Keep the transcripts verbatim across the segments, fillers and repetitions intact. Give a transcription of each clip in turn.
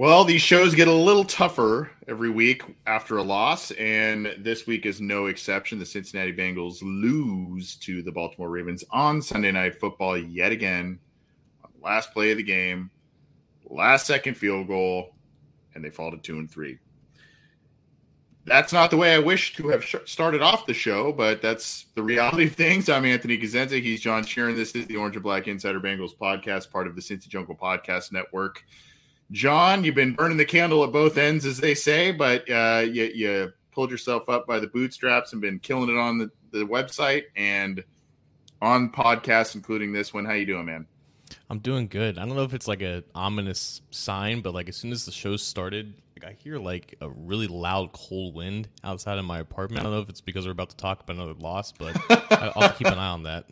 Well, these shows get a little tougher every week after a loss, and this week is no exception. The Cincinnati Bengals lose to the Baltimore Ravens on Sunday Night Football yet again. Last play of the game, last second field goal, and they fall to two and three. That's not the way I wish to have sh- started off the show, but that's the reality of things. I'm Anthony Kazenza. He's John Sheeran. This is the Orange and Black Insider Bengals podcast, part of the Cincy Jungle Podcast Network. John, you've been burning the candle at both ends, as they say, but uh, you, you pulled yourself up by the bootstraps and been killing it on the, the website and on podcasts, including this one. How you doing, man? I'm doing good. I don't know if it's like an ominous sign, but like as soon as the show started, like I hear like a really loud cold wind outside of my apartment. I don't know if it's because we're about to talk about another loss, but I'll keep an eye on that.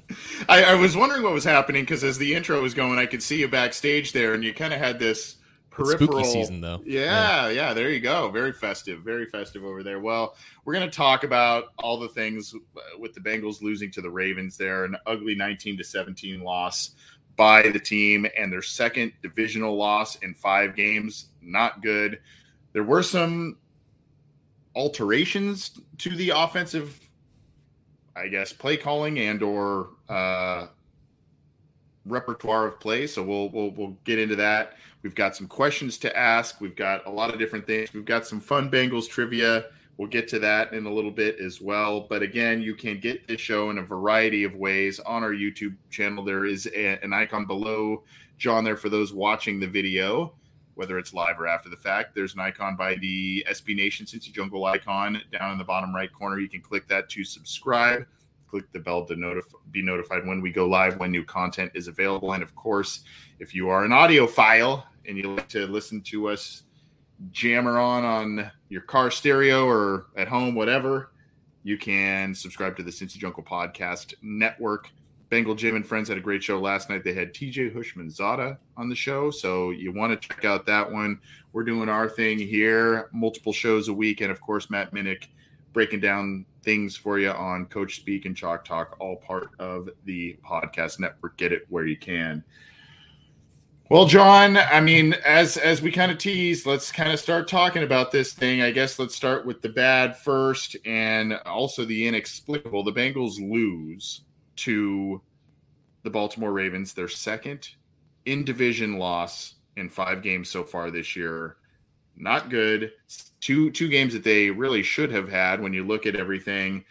I, I was wondering what was happening because as the intro was going, I could see you backstage there, and you kind of had this peripheral. Spooky season, though. Yeah, yeah, yeah, there you go. Very festive, very festive over there. Well, we're going to talk about all the things with the Bengals losing to the Ravens there, an ugly nineteen to seventeen loss by the team and their second divisional loss in five games. Not good. There were some alterations to the offensive, I guess, play calling and or uh, repertoire of play, so we'll, we'll we'll get into that. We've got some questions to ask. We've got a lot of different things. We've got some fun Bengals trivia. We'll get to that in a little bit as well. But again, you can get this show in a variety of ways on our YouTube channel. There is a, an icon below John there for those watching the video, whether it's live or after the fact. There's an icon by the S B Nation Cincy Jungle icon down in the bottom right corner. You can click that to subscribe. Click the bell to notif- be notified when we go live, when new content is available. And of course, if you are an audiophile and you like to listen to us jammer on on your car stereo or at home, whatever, you can subscribe to the Cincy Jungle Podcast Network. Bengal Jim and Friends had a great show last night. They had T J Hushmanzada on the show, so you want to check out that one. We're doing our thing here, multiple shows a week. And, of course, Matt Minnick breaking down things for you on Coach Speak and Chalk Talk, all part of the podcast network. Get it where you can. Well, John, I mean, as as we kind of tease, let's kind of start talking about this thing. I guess let's start with the bad first and also the inexplicable. The Bengals lose to the Baltimore Ravens, their second in-division loss in five games so far this year. Not good. Two two games that they really should have had when you look at everything.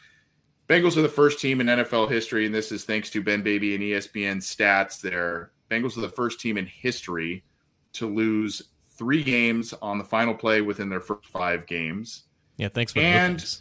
Bengals are the first team in N F L history, and this is thanks to Ben Baby and E S P N stats there. Bengals are the first team in history to lose three games on the final play within their first five games. Yeah, thanks for and, the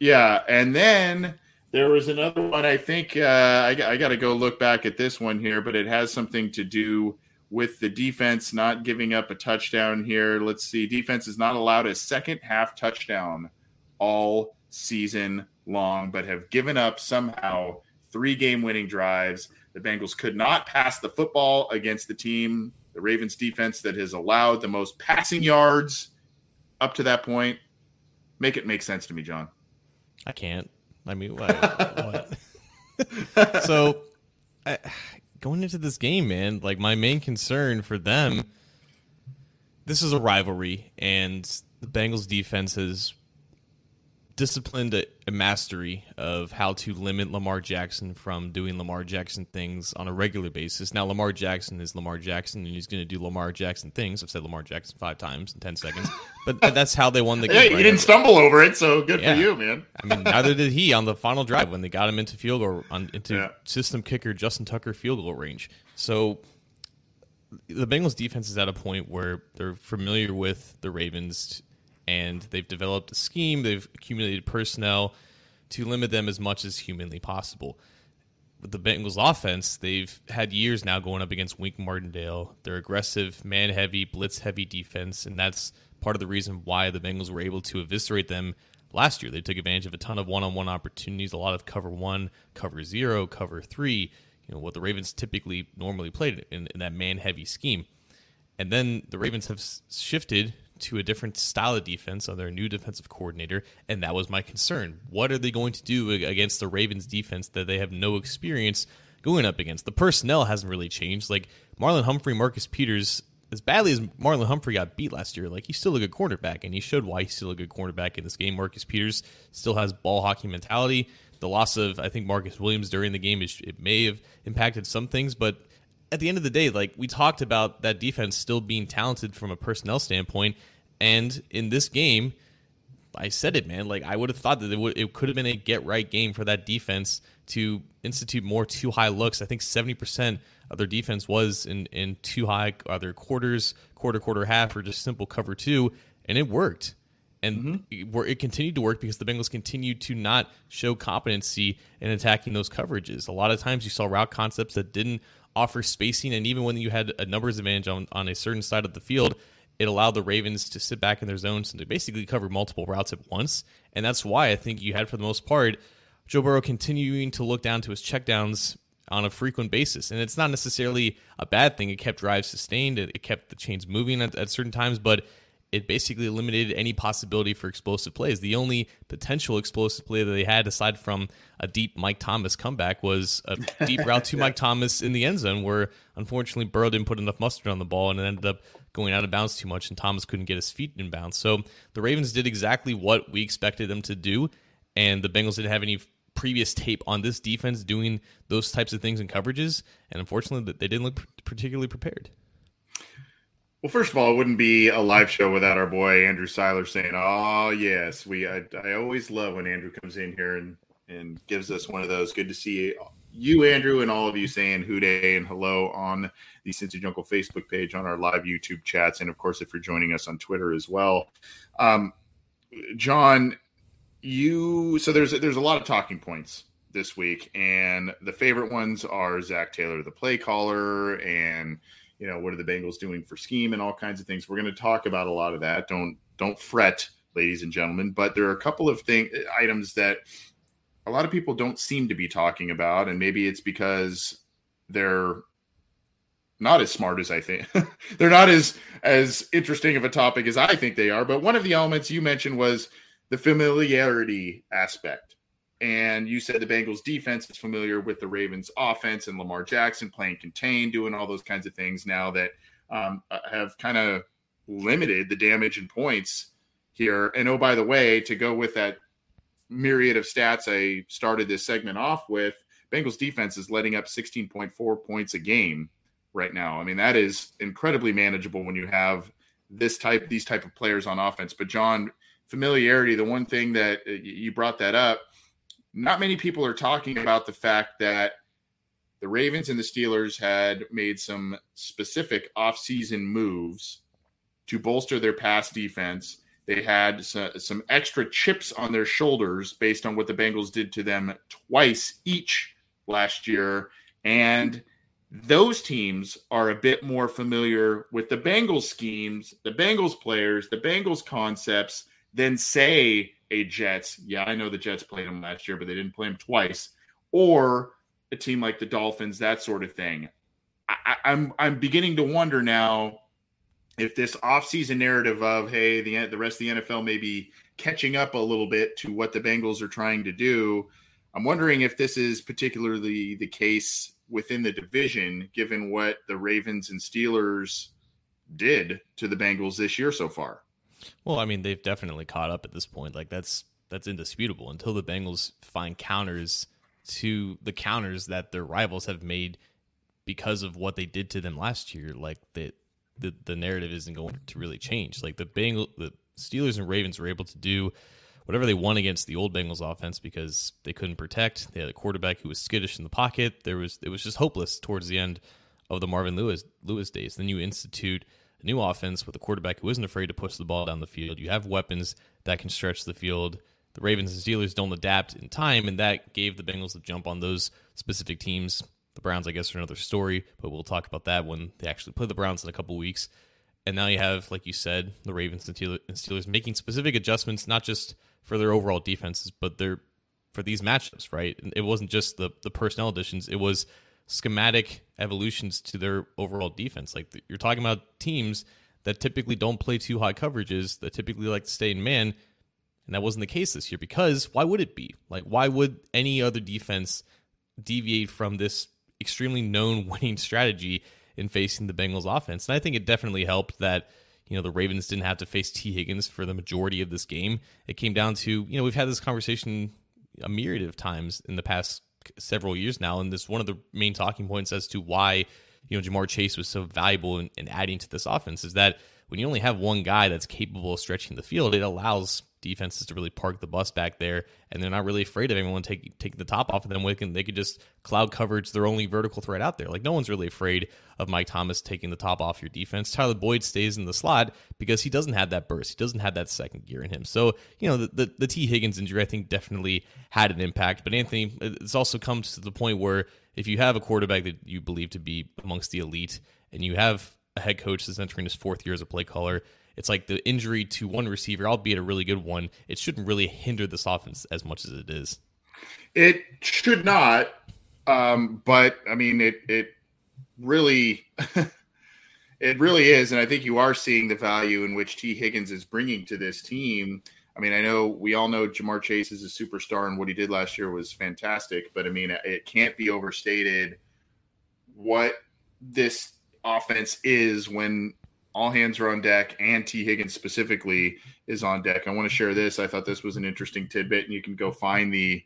Yeah, and then there was another one. I think uh, I, I got to go look back at this one here, but it has something to do with the defense not giving up a touchdown here. Let's see. Defense is not allowed a second half touchdown all season long, but have given up somehow three game winning drives. The Bengals could not pass the football against the team, the Ravens defense, that has allowed the most passing yards up to that point. Make it make sense to me, John. I can't. I mean, what? what? So I, going into this game, man, like my main concern for them, this is a rivalry, and the Bengals defense has disciplined a, a mastery of how to limit Lamar Jackson from doing Lamar Jackson things on a regular basis. Now, Lamar Jackson is Lamar Jackson, and he's going to do Lamar Jackson things. I've said Lamar Jackson five times in ten seconds, but that's how they won the game. Yeah, you right didn't over. stumble over it, so good yeah. for you, man. I mean, neither did he on the final drive when they got him into field goal, on, into yeah. system kicker Justin Tucker field goal range. So the Bengals defense is at a point where they're familiar with the Ravens, and they've developed a scheme, they've accumulated personnel to limit them as much as humanly possible. With the Bengals offense, they've had years now going up against Wink Martindale, their aggressive, man-heavy, blitz-heavy defense, and that's part of the reason why the Bengals were able to eviscerate them last year. They took advantage of a ton of one-on-one opportunities, a lot of cover one, cover zero, cover three, you know, what the Ravens typically normally played in, in that man-heavy scheme. And then the Ravens have shifted to a different style of defense under a new defensive coordinator, and that was my concern. What are they going to do against the Ravens defense that they have no experience going up against? The personnel hasn't really changed. Like Marlon Humphrey, Marcus Peters, as badly as Marlon Humphrey got beat last year, like he's still a good quarterback, and he showed why he's still a good quarterback in this game. Marcus Peters still has ball hockey mentality. The loss of, I think, Marcus Williams during the game, is, it may have impacted some things, but at the end of the day, like we talked about that defense still being talented from a personnel standpoint. And in this game, I said it, man, like I would have thought that it, would, it could have been a get right game for that defense to institute more too high looks. I think seventy percent of their defense was in, in too high, either quarters, quarter, quarter, half, or just simple cover two. And it worked. And mm-hmm. it continued to work because the Bengals continued to not show competency in attacking those coverages. A lot of times you saw route concepts that didn't offer spacing, and even when you had a numbers advantage on, on a certain side of the field, it allowed the Ravens to sit back in their zones and to basically cover multiple routes at once. And that's why I think you had, for the most part, Joe Burrow continuing to look down to his checkdowns on a frequent basis. And it's not necessarily a bad thing. It kept drives sustained. It, it kept the chains moving at, at certain times, but it basically eliminated any possibility for explosive plays. The only potential explosive play that they had, aside from a deep Mike Thomas comeback, was a deep route to Mike Thomas in the end zone, where unfortunately Burrow didn't put enough mustard on the ball and it ended up going out of bounds too much, and Thomas couldn't get his feet in bounds. So the Ravens did exactly what we expected them to do, and the Bengals didn't have any previous tape on this defense doing those types of things in coverages, and unfortunately they didn't look particularly prepared. Well, first of all, it wouldn't be a live show without our boy Andrew Seiler saying, "Oh yes, we." I, I always love when Andrew comes in here and, and gives us one of those. Good to see you, Andrew, and all of you saying "hooday" and "hello" on the Cincy Jungle Facebook page, on our live YouTube chats, and of course, if you're joining us on Twitter as well. Um, John, you so there's there's a lot of talking points this week, and the favorite ones are Zach Taylor, the play caller, and, you know, what are the Bengals doing for scheme and all kinds of things. We're going to talk about a lot of that. Don't don't fret, ladies and gentlemen. But there are a couple of thing, items that a lot of people don't seem to be talking about, and maybe it's because they're not as smart as I think. They're not as, as interesting of a topic as I think they are. But one of the elements you mentioned was the familiarity aspect. And you said the Bengals defense is familiar with the Ravens offense and Lamar Jackson playing contained, doing all those kinds of things now that um, have kind of limited the damage and points here. And, oh, by the way, to go with that myriad of stats I started this segment off with, Bengals defense is letting up sixteen point four points a game right now. I mean, that is incredibly manageable when you have this type, these type of players on offense. But, John, familiarity, the one thing that you brought that up, not many people are talking about the fact that the Ravens and the Steelers had made some specific offseason moves to bolster their pass defense. They had some extra chips on their shoulders based on what the Bengals did to them twice each last year. And those teams are a bit more familiar with the Bengals schemes, the Bengals players, the Bengals concepts than, say, a Jets. Yeah, I know the Jets played them last year, but they didn't play them twice. Or a team like the Dolphins, that sort of thing. I, I'm I'm beginning to wonder now if this offseason narrative of, hey, the the rest of the N F L may be catching up a little bit to what the Bengals are trying to do. I'm wondering if this is particularly the case within the division, given what the Ravens and Steelers did to the Bengals this year so far. Well, I mean, they've definitely caught up at this point. Like that's that's indisputable. Until the Bengals find counters to the counters that their rivals have made because of what they did to them last year, like the the, the narrative isn't going to really change. Like the Bengals, the Steelers and Ravens were able to do whatever they won against the old Bengals offense because they couldn't protect. They had a quarterback who was skittish in the pocket. There was it was just hopeless towards the end of the Marvin Lewis Lewis days. Then you institute a new offense with a quarterback who isn't afraid to push the ball down the field. You have weapons that can stretch the field. The Ravens and Steelers don't adapt in time, and that gave the Bengals the jump on those specific teams. The Browns, I guess, are another story, but we'll talk about that when they actually play the Browns in a couple weeks. And now you have, like you said, the Ravens and Steelers making specific adjustments, not just for their overall defenses, but they're for these matchups, right? It wasn't just the, the personnel additions. It was schematic evolutions to their overall defense. Like the, you're talking about teams that typically don't play too high coverages, that typically like to stay in man. And that wasn't the case this year because why would it be? Like, why would any other defense deviate from this extremely known winning strategy in facing the Bengals offense? And I think it definitely helped that, you know, the Ravens didn't have to face Tee Higgins for the majority of this game. It came down to, you know, we've had this conversation a myriad of times in the past several years now, and this one of the main talking points as to why, you know, Jamarr Chase was so valuable in, in adding to this offense is that when you only have one guy that's capable of stretching the field, it allows defenses to really park the bus back there, and they're not really afraid of anyone taking taking the top off of them. With and they could just cloud coverage their only vertical threat out there. Like no one's really afraid of Mike Thomas taking the top off your defense. Tyler Boyd stays in the slot because he doesn't have that burst. He doesn't have that second gear in him. So you know the the, the Tee Higgins injury I think definitely had an impact. But Anthony, it's also come to the point where if you have a quarterback that you believe to be amongst the elite, and you have a head coach that's entering his fourth year as a play caller, it's like the injury to one receiver, albeit a really good one, it shouldn't really hinder this offense as much as it is. It should not, um, but I mean, it it really it really is, and I think you are seeing the value in which Tee Higgins is bringing to this team. I mean, I know we all know Jamarr Chase is a superstar, and what he did last year was fantastic. But I mean, it can't be overstated what this offense is when all hands are on deck, and Tee Higgins specifically is on deck. I want to share this. I thought this was an interesting tidbit, and you can go find the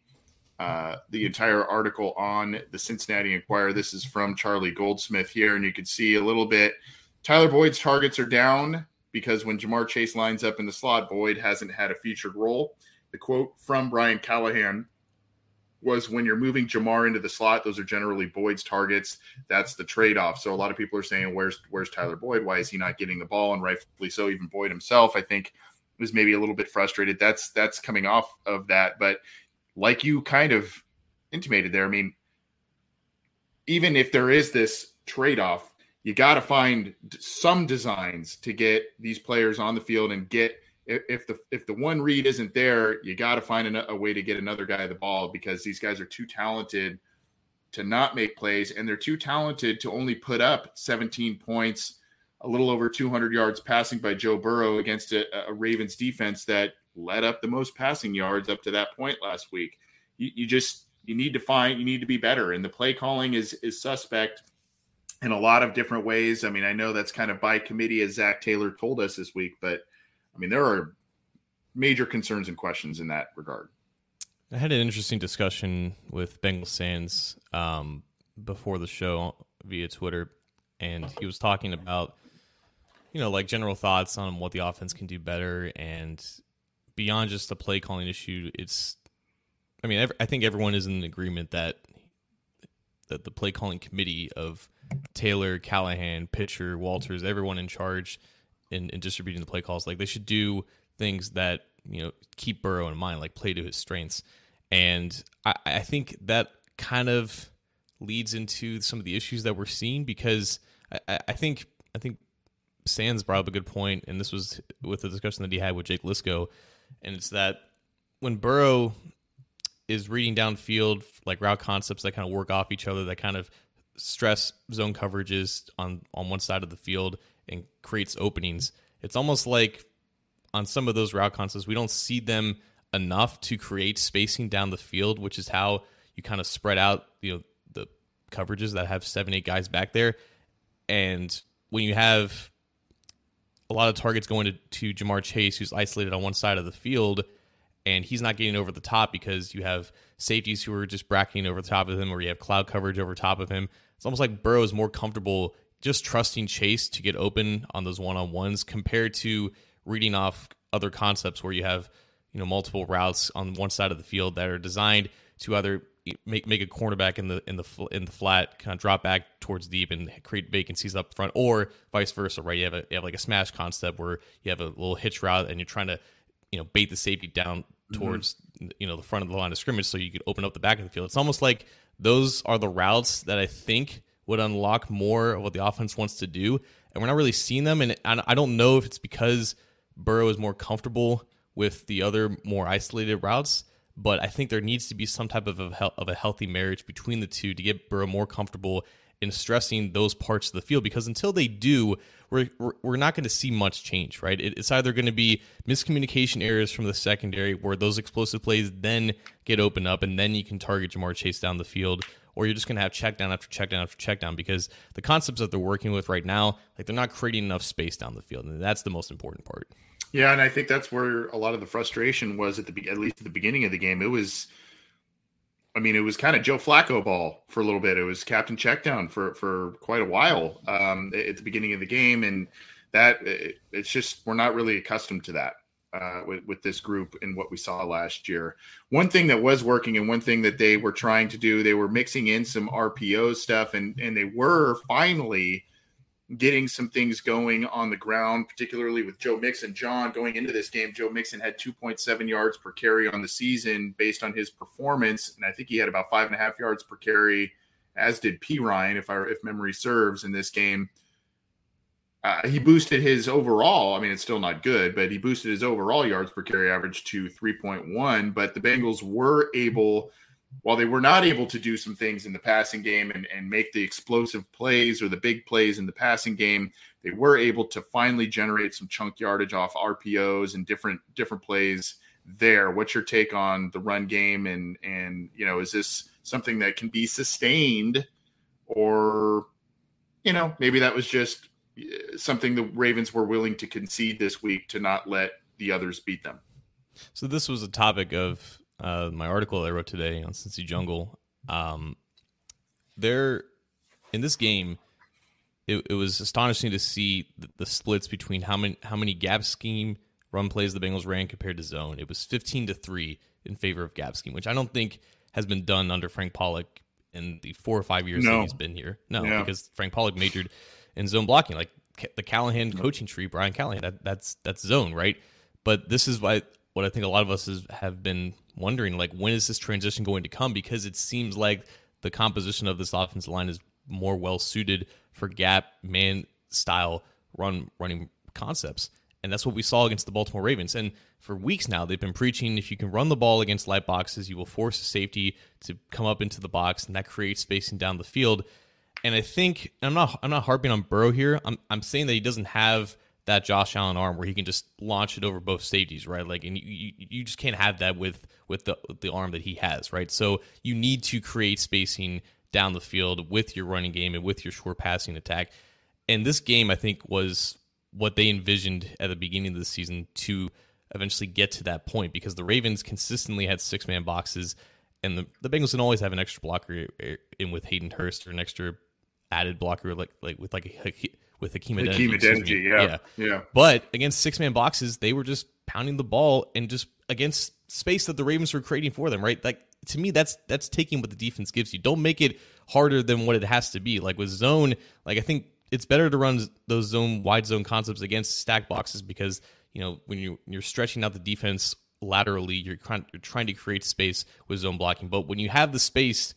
uh, the entire article on the Cincinnati Enquirer. This is from Charlie Goldsmith here, and you can see a little bit. Tyler Boyd's targets are down because when Jamarr Chase lines up in the slot, Boyd hasn't had a featured role. The quote from Brian Callahan was, when you're moving Jamarr into the slot, those are generally Boyd's targets. That's the trade-off. So a lot of people are saying, where's where's Tyler Boyd? Why is he not getting the ball? And rightfully so. Even Boyd himself, I think, was maybe a little bit frustrated. That's that's coming off of that. But like you kind of intimated there, I mean, even if there is this trade-off, you got to find some designs to get these players on the field and get – If the if the one read isn't there, you got to find a, a way to get another guy the ball because these guys are too talented to not make plays, and they're too talented to only put up seventeen points, a little over two hundred yards passing by Joe Burrow against a, a Ravens defense that led up the most passing yards up to that point last week. You, you just you need to find you need to be better, and the play calling is is suspect in a lot of different ways. I mean, I know that's kind of by committee, as Zach Taylor told us this week, but I mean, there are major concerns and questions in that regard. I had an interesting discussion with Bengals Sands um, before the show via Twitter, and he was talking about, you know, like general thoughts on what the offense can do better, and beyond just the play calling issue. It's, I mean, I think everyone is in agreement that that the play calling committee of Taylor, Callahan, Pitcher, Walters, everyone in charge In, in distributing the play calls, like they should do things that, you know, keep Burrow in mind, like play to his strengths. And I, I think that kind of leads into some of the issues that we're seeing, because I, I think I think Sands brought up a good point, and this was with the discussion that he had with Jake Lisko, and it's that when Burrow is reading downfield, like route concepts that kind of work off each other, that kind of stress zone coverages on, on one side of the field and creates openings, it's almost like on some of those route concepts, we don't see them enough to create spacing down the field, which is how you kind of spread out, you know, the coverages that have seven, eight guys back there. And when you have a lot of targets going to, to Jamarr Chase, who's isolated on one side of the field, and he's not getting over the top because you have safeties who are just bracketing over the top of him, or you have cloud coverage over top of him. It's almost like Burrow is more comfortable just trusting Chase to get open on those one-on-ones compared to reading off other concepts where you have, you know, multiple routes on one side of the field that are designed to either make make a cornerback in the in the in the flat kind of drop back towards deep and create vacancies up front, or vice versa, right? You have a, you have like a smash concept where you have a little hitch route and you're trying to, you know, bait the safety down towards mm-hmm. you know the front of the line of scrimmage so you could open up the back of the field. It's almost like those are the routes that I think would unlock more of what the offense wants to do, and we're not really seeing them. And I don't know if it's because Burrow is more comfortable with the other more isolated routes, but I think there needs to be some type of a, of a healthy marriage between the two to get Burrow more comfortable in stressing those parts of the field, because until they do, we're we're not going to see much change, right? It's either going to be miscommunication errors from the secondary where those explosive plays then get opened up and then you can target Jamarr Chase down the field, or you're just going to have check down after check down after check down, because the concepts that they're working with right now, like, they're not creating enough space down the field, and that's the most important part. Yeah, and I think that's where a lot of the frustration was at the at least at the beginning of the game. It was, I mean, it was kind of Joe Flacco ball for a little bit. It was Captain Checkdown for for quite a while um, at the beginning of the game, and that it, it's just we're not really accustomed to that uh, with with this group and what we saw last year. One thing that was working, and one thing that they were trying to do, they were mixing in some R P O stuff, and and they were finally getting some things going on the ground, particularly with Joe Mixon. John, going into this game, Joe Mixon had two point seven yards per carry on the season based on his performance. And I think he had about five and a half yards per carry, as did P. Ryan, if I, if memory serves, in this game. Uh, he boosted his overall. I mean, it's still not good, but he boosted his overall yards per carry average to three point one. But the Bengals were able, while they were not able to do some things in the passing game and, and make the explosive plays or the big plays in the passing game, they were able to finally generate some chunk yardage off R P Os and different different plays there. What's your take on the run game? And, and you know, is this something that can be sustained? Or, you know, maybe that was just something the Ravens were willing to concede this week to not let the others beat them. So this was a topic of Uh, my article that I wrote today on Cincy Jungle. Um, there, in this game, it, it was astonishing to see the, the splits between how many how many gap scheme run plays the Bengals ran compared to zone. It was fifteen to three in favor of gap scheme, which I don't think has been done under Frank Pollack in the four or five years no. that he's been here. No, yeah. Because Frank Pollack majored in zone blocking, like the Callahan no. coaching tree, Brian Callahan. That, that's that's zone, right? But this is why. What I think a lot of us is, have been wondering, like, when is this transition going to come? Because it seems like the composition of this offensive line is more well suited for gap man style run running concepts, and that's what we saw against the Baltimore Ravens. And for weeks now, they've been preaching, if you can run the ball against light boxes, you will force a safety to come up into the box, and that creates spacing down the field. And I think I'm not I'm not harping on Burrow here. I'm I'm saying that he doesn't have that Josh Allen arm where he can just launch it over both safeties, right? Like, and you, you just can't have that with with the with the arm that he has, right? So you need to create spacing down the field with your running game and with your short passing attack. And this game, I think, was what they envisioned at the beginning of the season to eventually get to that point, because the Ravens consistently had six-man boxes, and the, the Bengals didn't always have an extra blocker in with Hayden Hurst or an extra added blocker like like with like a, a with Hakeem Hakeem Adeniji, yeah, yeah, yeah. But against six-man boxes, they were just pounding the ball, and just against space that the Ravens were creating for them, right? Like, to me, that's that's taking what the defense gives you. Don't make it harder than what it has to be. Like with zone, like, I think it's better to run those zone wide zone concepts against stack boxes, because, you know, when you you're stretching out the defense laterally, you're trying, you're trying to create space with zone blocking. But when you have the space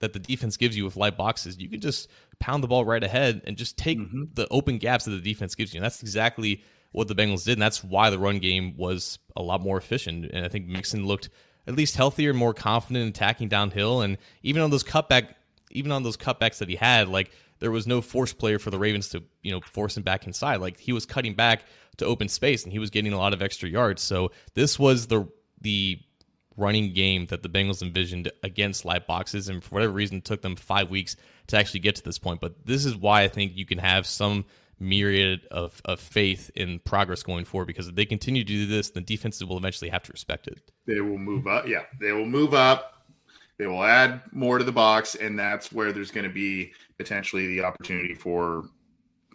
that the defense gives you with light boxes, you can just pound the ball right ahead and just take mm-hmm. the open gaps that the defense gives you. And that's exactly what the Bengals did, and that's why the run game was a lot more efficient. And I think Mixon looked at least healthier and more confident in attacking downhill. And even on those cutback, even on those cutbacks that he had, like, there was no force player for the Ravens to, you know, force him back inside. Like, he was cutting back to open space, and he was getting a lot of extra yards. So this was the the running game that the Bengals envisioned against light boxes, and for whatever reason, it took them five weeks to actually get to this point. But this is why I think you can have some myriad of, of faith in progress going forward, because if they continue to do this, the defenses will eventually have to respect it. They will move up. Yeah, they will move up. They will add more to the box, and that's where there's going to be potentially the opportunity for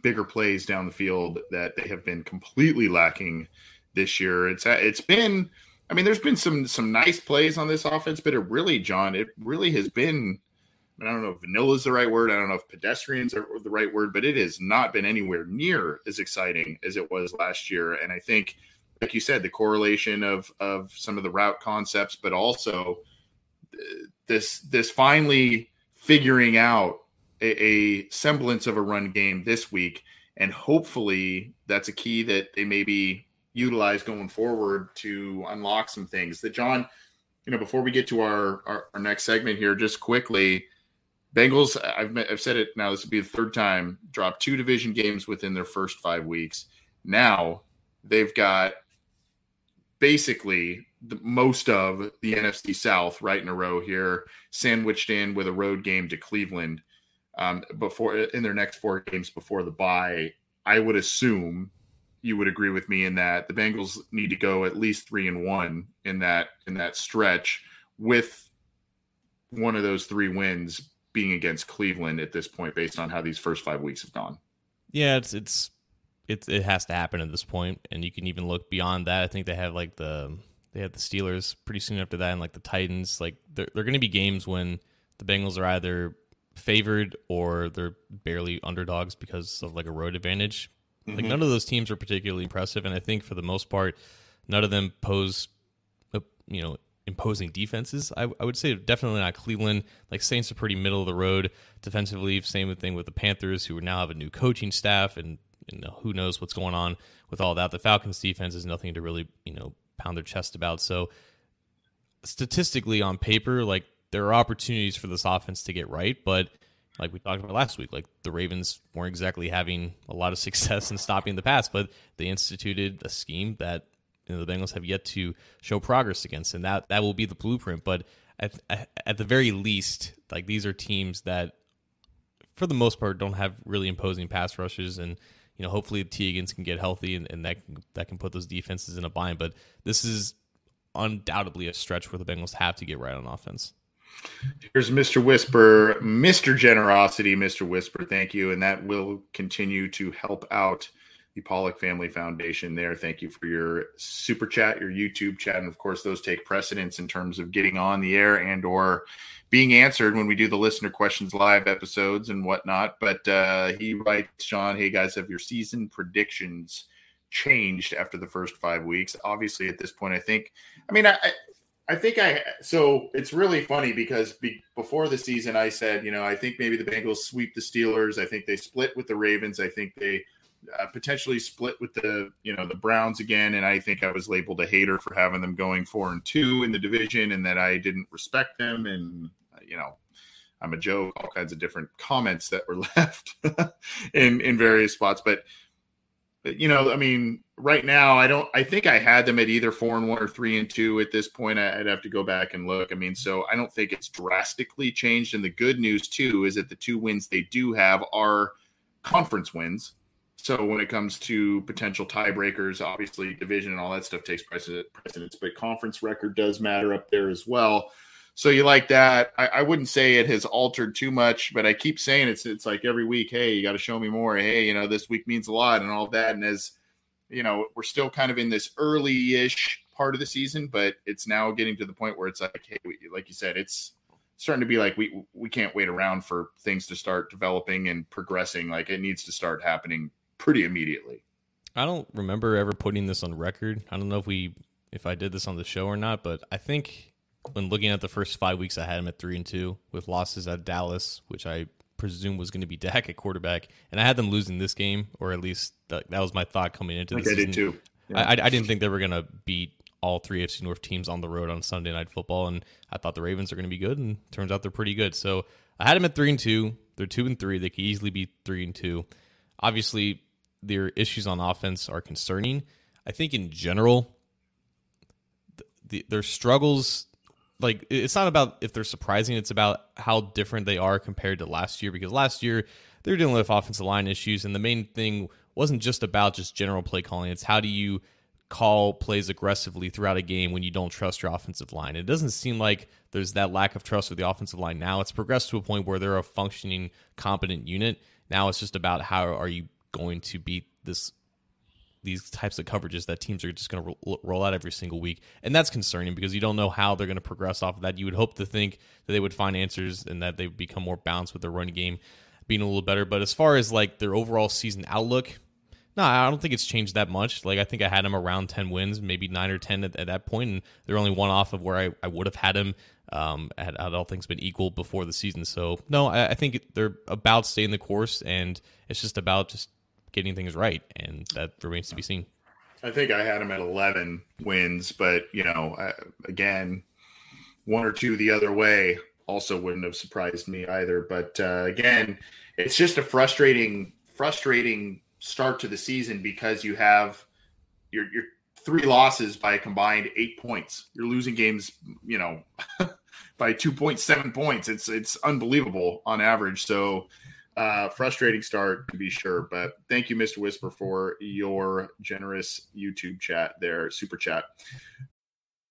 bigger plays down the field that they have been completely lacking this year. It's it's been, I mean, there's been some some nice plays on this offense, but it really, John, it really has been, I don't know if vanilla is the right word. I don't know if pedestrians are the right word, but it has not been anywhere near as exciting as it was last year. And I think, like you said, the correlation of of some of the route concepts, but also this this finally figuring out a, a semblance of a run game this week, and hopefully that's a key that they maybe utilize going forward to unlock some things. That, John, you know, before we get to our, our, our next segment here, just quickly, Bengals, I've I've said it now, this will be the third time, dropped two division games within their first five weeks. Now they've got basically the most of the N F C South right in a row here, sandwiched in with a road game to Cleveland um, before in their next four games before the bye. I would assume you would agree with me in that the Bengals need to go at least three and one in that in that stretch, with one of those three wins being against Cleveland at this point, based on how these first five weeks have gone. Yeah, it's it's it it has to happen at this point, and you can even look beyond that. I think they have like the. They had the Steelers pretty soon after that, and like the Titans. Like they're, they're going to be games when the Bengals are either favored or they're barely underdogs because of like a road advantage. Mm-hmm. Like none of those teams are particularly impressive, and I think for the most part, none of them pose, you know, imposing defenses. I, I would say definitely not Cleveland. Like Saints are pretty middle of the road defensively. Same thing with the Panthers, who now have a new coaching staff, and you know, who knows what's going on with all that. The Falcons' defense is nothing to really, you know, pound their chest about. So statistically on paper, like there are opportunities for this offense to get right, but like we talked about last week, like the Ravens weren't exactly having a lot of success in stopping the pass, but they instituted a scheme that, you know, the Bengals have yet to show progress against, and that that will be the blueprint. But at, at the very least, like these are teams that for the most part don't have really imposing pass rushes, and you know, hopefully the Tee Higgins can get healthy, and, and that that can put those defenses in a bind. But this is undoubtedly a stretch where the Bengals have to get right on offense. Here's Mister Whisper, Mister Generosity, Mister Whisper, thank you. And that will continue to help out the Pollack Family Foundation there. Thank you for your super chat, your YouTube chat. And, of course, those take precedence in terms of getting on the air and or being answered when we do the listener questions live episodes and whatnot. But uh, he writes, John, hey, guys, have your season predictions changed after the first five weeks? Obviously, at this point, I think – I mean, I I think I – so it's really funny because be, before the season, I said, you know, I think maybe the Bengals sweep the Steelers. I think they split with the Ravens. I think they – Uh, potentially split with the, you know, the Browns again. And I think I was labeled a hater for having them going four and two in the division, and that I didn't respect them. And, uh, you know, I'm a joke, all kinds of different comments that were left in, in various spots. But, but, you know, I mean, right now, I don't, I think I had them at either four and one or three and two at this point. I, I'd have to go back and look. I mean, so I don't think it's drastically changed. And the good news too, is that the two wins they do have are conference wins. So when it comes to potential tiebreakers, obviously division and all that stuff takes precedence, but conference record does matter up there as well. So you like that. I, I wouldn't say it has altered too much, but I keep saying it's it's like every week, hey, you got to show me more. Hey, you know, this week means a lot and all that. And as, you know, we're still kind of in this early-ish part of the season, but it's now getting to the point where it's like, hey, we, like you said, it's starting to be like we we can't wait around for things to start developing and progressing. Like it needs to start happening pretty immediately. I don't remember ever putting this on record. I don't know if we, if I did this on the show or not, but I think when looking at the first five weeks, I had him at three and two with losses at Dallas, which I presume was going to be Dak at quarterback, and I had them losing this game, or at least that, that was my thought coming into this. I did too. Yeah. I, I didn't think they were going to beat all three A F C North teams on the road on Sunday Night Football, and I thought the Ravens are going to be good, and turns out they're pretty good. So I had them at three and two. They're two and three. They could easily be three and two. Obviously, their issues on offense are concerning. I think in general, the, the, their struggles, like, it's not about if they're surprising. It's about how different they are compared to last year, because last year they were dealing with offensive line issues, and the main thing wasn't just about just general play calling. It's how do you call plays aggressively throughout a game when you don't trust your offensive line. It doesn't seem like there's that lack of trust with the offensive line now. It's progressed to a point where they're a functioning, competent unit. Now it's just about how are you going to beat this these types of coverages that teams are just going to ro- roll out every single week. And that's concerning because you don't know how they're going to progress off of that. You would hope to think that they would find answers and that they would become more balanced with their running game being a little better. But as far as like their overall season outlook, no, I don't think it's changed that much. Like, I think I had them around ten wins, maybe nine or ten at, at that point, and they're only one off of where I, I would have had them um, had, had all things been equal before the season. So, no, I, I think they're about staying the course, and it's just about just getting things right, and that remains to be seen. I think I had them at eleven wins, but, you know, I, again, one or two the other way also wouldn't have surprised me either. But, uh, again, it's just a frustrating, frustrating start to the season because you have your your three losses by a combined eight points. You're losing games, you know, by two point seven points. It's it's unbelievable on average. So uh, frustrating start to be sure. But thank you, Mister Whisper, for your generous YouTube chat there, super chat.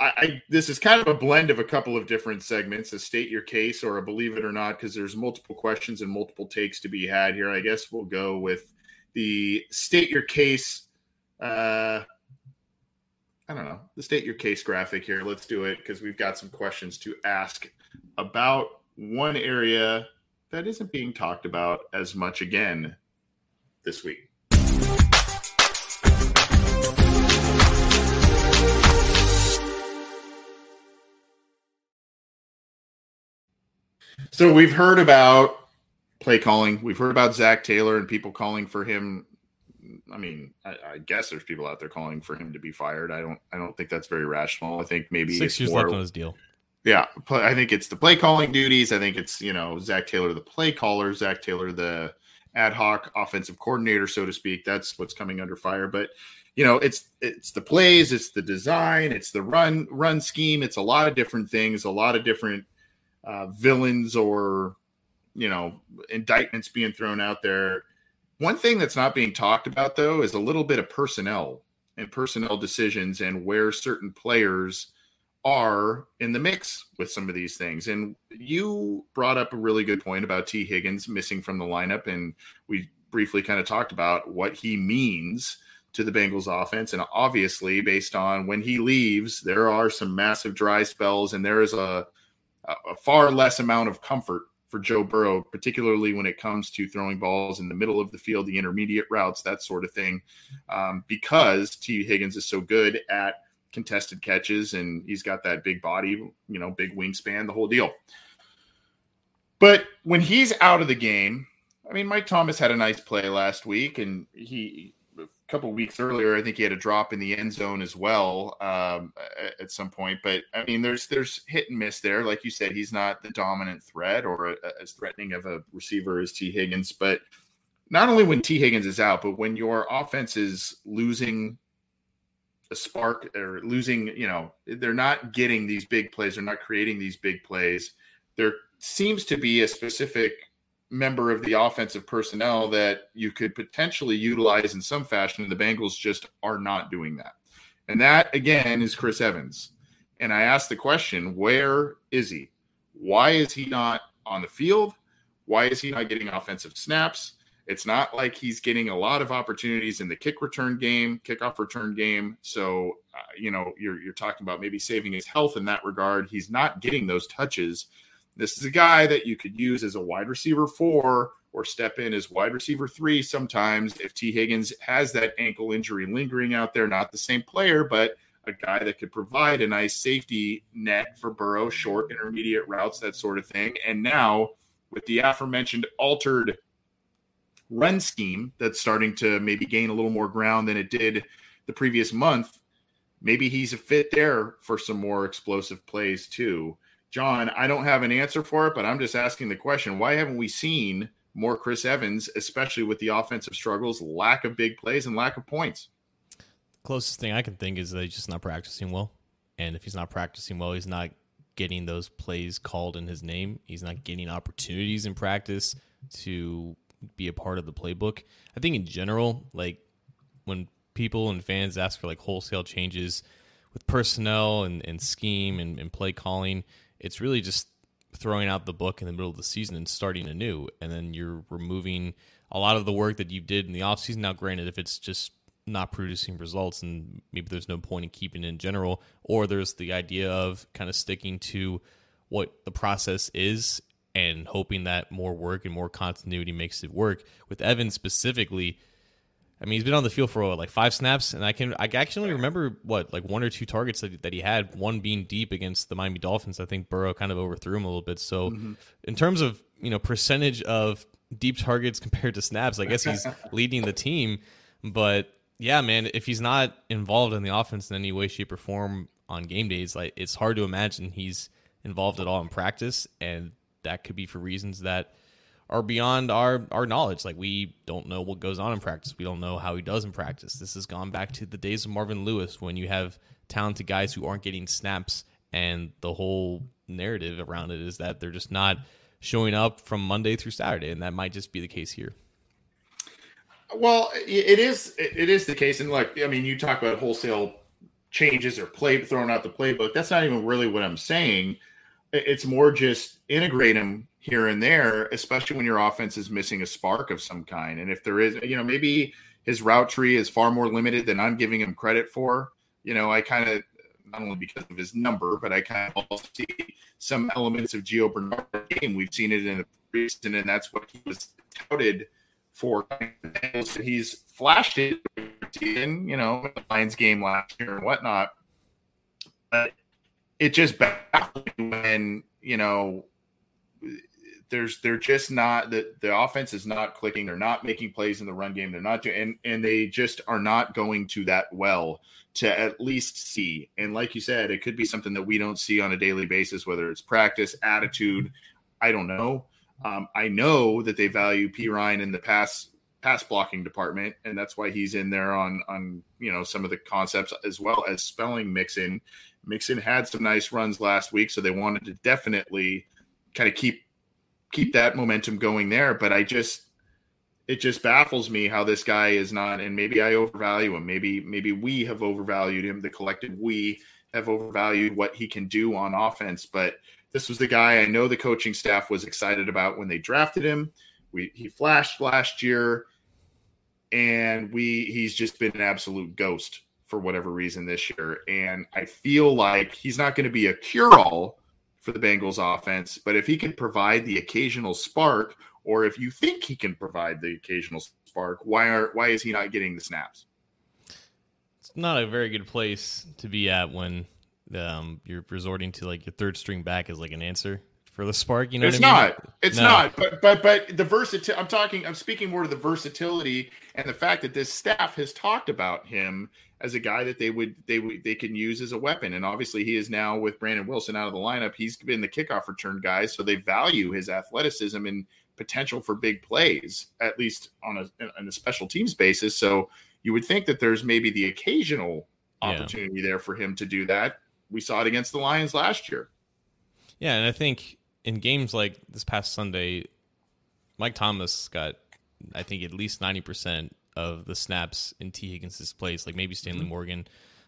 I, I, this is kind of a blend of a couple of different segments, a state your case or a believe it or not, because there's multiple questions and multiple takes to be had here. I guess we'll go with the state your case. Uh, I don't know, the state your case graphic here. Let's do it because we've got some questions to ask about one area that isn't being talked about as much again this week. So we've heard about play calling. We've heard about Zach Taylor and people calling for him. I mean, I, I guess there's people out there calling for him to be fired. I don't. I don't think that's very rational. I think maybe six years left on his deal. Yeah, I think it's the play calling duties. I think it's, you know, Zach Taylor, the play caller, Zach Taylor, the ad hoc offensive coordinator, so to speak. That's what's coming under fire. But, you know, it's it's the plays, it's the design, it's the run run scheme. It's a lot of different things, a lot of different Uh, villains or, you know, indictments being thrown out there. One thing that's not being talked about, though, is a little bit of personnel and personnel decisions and where certain players are in the mix with some of these things. And you brought up a really good point about Tee Higgins missing from the lineup, and we briefly kind of talked about what he means to the Bengals offense. And obviously, based on when he leaves, there are some massive dry spells, and there is a, a far less amount of comfort for Joe Burrow, particularly when it comes to throwing balls in the middle of the field, the intermediate routes, that sort of thing, um, because Tee Higgins is so good at contested catches, and he's got that big body, you know, big wingspan, the whole deal. But when he's out of the game, I mean, Mike Thomas had a nice play last week, and he a couple weeks earlier, I think he had a drop in the end zone as well um, at some point. But I mean, there's there's hit and miss there. Like you said, he's not the dominant threat or a, as threatening of a receiver as Tee Higgins. But not only when Tee Higgins is out, but when your offense is losing a spark or losing, you know, they're not getting these big plays, they're not creating these big plays. There seems to be a specific member of the offensive personnel that you could potentially utilize in some fashion, and the Bengals just are not doing that. And that, again, is Chris Evans. And I asked the question, where is he? Why is he not on the field? Why is he not getting offensive snaps? It's not like he's getting a lot of opportunities in the kick return game, kickoff return game. So, uh, you know, you're you're talking about maybe saving his health in that regard. He's not getting those touches. This is a guy that you could use as a wide receiver four or step in as wide receiver three sometimes if Tee Higgins has that ankle injury lingering out there. Not the same player, but a guy that could provide a nice safety net for Burrow, short, intermediate routes, that sort of thing. And now with the aforementioned altered run scheme that's starting to maybe gain a little more ground than it did the previous month, maybe he's a fit there for some more explosive plays too. John, I don't have an answer for it, but I'm just asking the question, why haven't we seen more Chris Evans, especially with the offensive struggles, lack of big plays, and lack of points? Closest thing I can think is that he's just not practicing well. And if he's not practicing well, he's not getting those plays called in his name. He's not getting opportunities in practice to be a part of the playbook. I think in general, like when people and fans ask for like wholesale changes with personnel and, and scheme and, and play calling, it's really just throwing out the book in the middle of the season and starting anew. And then you're removing a lot of the work that you did in the offseason. Now, granted, if it's just not producing results and maybe there's no point in keeping it in general, or there's the idea of kind of sticking to what the process is and hoping that more work and more continuity makes it work. With Evans specifically, I mean, he's been on the field for what, like five snaps, and I can I actually remember what like one or two targets that, that he had. One being deep against the Miami Dolphins. I think Burrow kind of overthrew him a little bit. So, mm-hmm. in terms of you know percentage of deep targets compared to snaps, I guess he's leading the team. But yeah, man, if he's not involved in the offense in any way, shape, or form on game days, like it's hard to imagine he's involved at all in practice, and that could be for reasons that are beyond our, our knowledge. Like, we don't know what goes on in practice. We don't know how he does in practice. This has gone back to the days of Marvin Lewis when you have talented guys who aren't getting snaps, and the whole narrative around it is that they're just not showing up from Monday through Saturday, and that might just be the case here. Well, it is it is the case. And, look, I mean, you talk about wholesale changes or play throwing out the playbook. That's not even really what I'm saying. It's more just integrate him here and there, especially when your offense is missing a spark of some kind. And if there is, you know, maybe his route tree is far more limited than I'm giving him credit for. You know, I kind of, not only because of his number, but I kind of also see some elements of Gio Bernard's game. We've seen it in the preseason, and that's what he was touted for. So he's flashed it in, you know, the Lions game last year and whatnot. But it just baffles me when, you know, There's, they're just not the, the offense is not clicking. They're not making plays in the run game. They're not doing, and, and they just are not going to that well to at least see. And like you said, it could be something that we don't see on a daily basis, whether it's practice, attitude. I don't know. Um, I know that they value P. Ryan in the pass pass blocking department, and that's why he's in there on on you know some of the concepts as well as spelling Mixon. Mixon had some nice runs last week, so they wanted to definitely kind of keep. keep that momentum going there. But I just, it just baffles me how this guy is not, and maybe I overvalue him. Maybe, maybe we have overvalued him. The collective, we have overvalued what he can do on offense, but this was the guy I know the coaching staff was excited about when they drafted him. We, he flashed last year, and we he's just been an absolute ghost for whatever reason this year. And I feel like he's not going to be a cure-all for the Bengals offense, but if he can provide the occasional spark, or if you think he can provide the occasional spark, why are why is he not getting the snaps? It's not a very good place to be at when um, you're resorting to like your third string back as like an answer for the spark. You know, it's what I mean? not. It's no. not. But but but the versatility. I'm talking. I'm speaking more to the versatility and the fact that this staff has talked about him as a guy that they would they would they can use as a weapon. And obviously, he is now with Brandon Wilson out of the lineup. He's been the kickoff return guy, so they value his athleticism and potential for big plays, at least on a on a special teams basis. So you would think that there's maybe the occasional opportunity yeah. there for him to do that. We saw it against the Lions last year. Yeah, and I think in games like this past Sunday, Mike Thomas got, I think, at least ninety percent of the snaps in Tee Higgins' plays. Like maybe Stanley mm-hmm. Morgan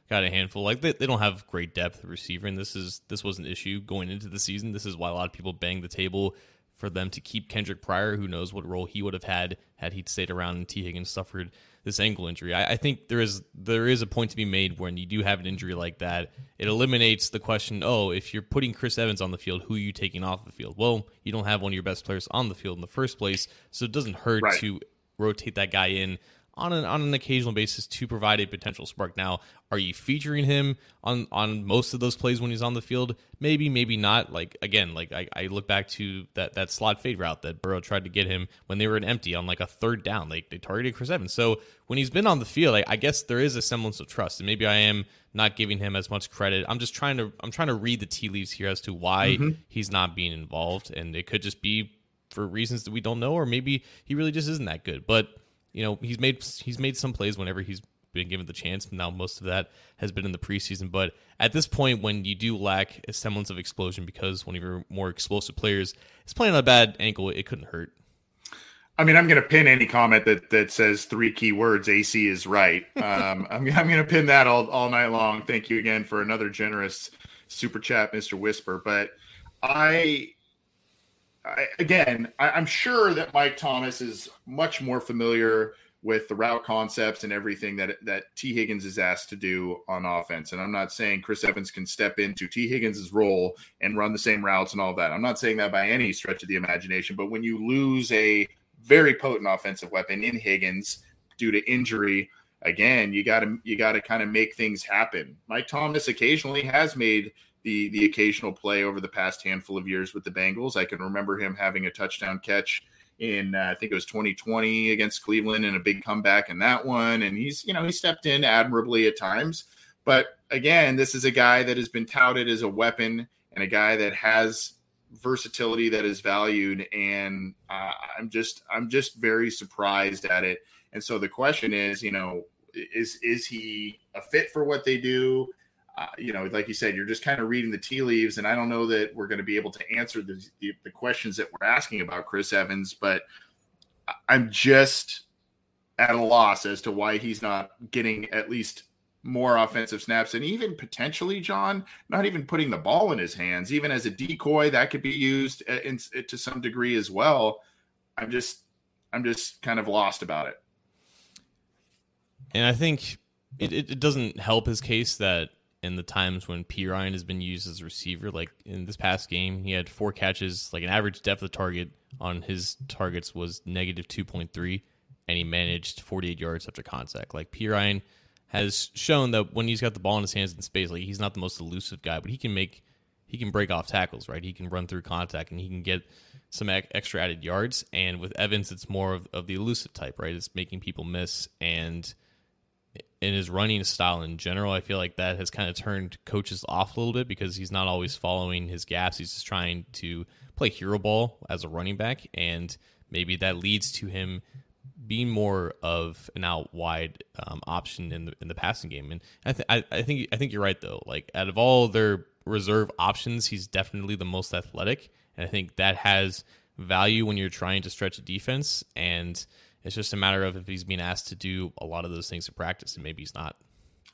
got a handful. Like they, they don't have great depth of receiver, and this is this was an issue going into the season. This is why a lot of people banged the table for them to keep Kendrick Pryor. Who knows what role he would have had had he stayed around and Tee Higgins suffered this ankle injury. I, I think there is there is a point to be made when you do have an injury like that. It eliminates the question, oh, if you're putting Chris Evans on the field, who are you taking off the field? Well, you don't have one of your best players on the field in the first place, so it doesn't hurt right. to rotate that guy in on an on an occasional basis to provide a potential spark. Now, are you featuring him on, on most of those plays when he's on the field? Maybe, maybe not. Like again, like I, I look back to that, that slot fade route that Burrow tried to get him when they were in empty on like a third down. Like they targeted Chris Evans. So when he's been on the field, I, I guess there is a semblance of trust. And maybe I am not giving him as much credit. I'm just trying to I'm trying to read the tea leaves here as to why mm-hmm. he's not being involved. And it could just be for reasons that we don't know, or maybe he really just isn't that good. But you know, he's made he's made some plays whenever he's been given the chance. Now, most of that has been in the preseason. But at this point, when you do lack a semblance of explosion because one of your more explosive players is playing on a bad ankle, it couldn't hurt. I mean, I'm going to pin any comment that, that says three key words, A C is right. Um, I'm, I'm going to pin that all, all night long. Thank you again for another generous super chat, Mister Whisper. But I... I, again, I, I'm sure that Mike Thomas is much more familiar with the route concepts and everything that that Tee Higgins is asked to do on offense. And I'm not saying Chris Evans can step into Tee Higgins' role and run the same routes and all that. I'm not saying that by any stretch of the imagination. But when you lose a very potent offensive weapon in Higgins due to injury, again, you got to you got to kind of make things happen. Mike Thomas occasionally has made The, the occasional play over the past handful of years with the Bengals. I can remember him having a touchdown catch in, uh, I think it was twenty twenty against Cleveland, and a big comeback in that one. And he's, you know, he stepped in admirably at times. But again, this is a guy that has been touted as a weapon and a guy that has versatility that is valued. And uh, I'm just, I'm just very surprised at it. And so the question is, you know, is, is he a fit for what they do? Uh, you know, like you said, you're just kind of reading the tea leaves, and I don't know that we're going to be able to answer the, the, the questions that we're asking about Chris Evans, but I'm just at a loss as to why he's not getting at least more offensive snaps. And even potentially, John, not even putting the ball in his hands, even as a decoy, that could be used in, in, to some degree as well. I'm just, I'm just kind of lost about it. And I think it, it, it doesn't help his case that in the times when P. Ryan has been used as a receiver, like in this past game, he had four catches, like an average depth of target on his targets was negative two point three, and he managed forty-eight yards after contact. Like P. Ryan has shown that when he's got the ball in his hands in space, like he's not the most elusive guy, but he can make, he can break off tackles, right? He can run through contact, and he can get some extra added yards. And with Evans, it's more of, of the elusive type, right? It's making people miss, and in his running style in general, I feel like that has kind of turned coaches off a little bit because he's not always following his gaps. He's just trying to play hero ball as a running back, and maybe that leads to him being more of an out wide um, option in the in the passing game. And I, th- I, I think I think you're right though. Like out of all their reserve options, he's definitely the most athletic, and I think that has value when you're trying to stretch a defense. And it's just a matter of if he's being asked to do a lot of those things in practice, and maybe he's not.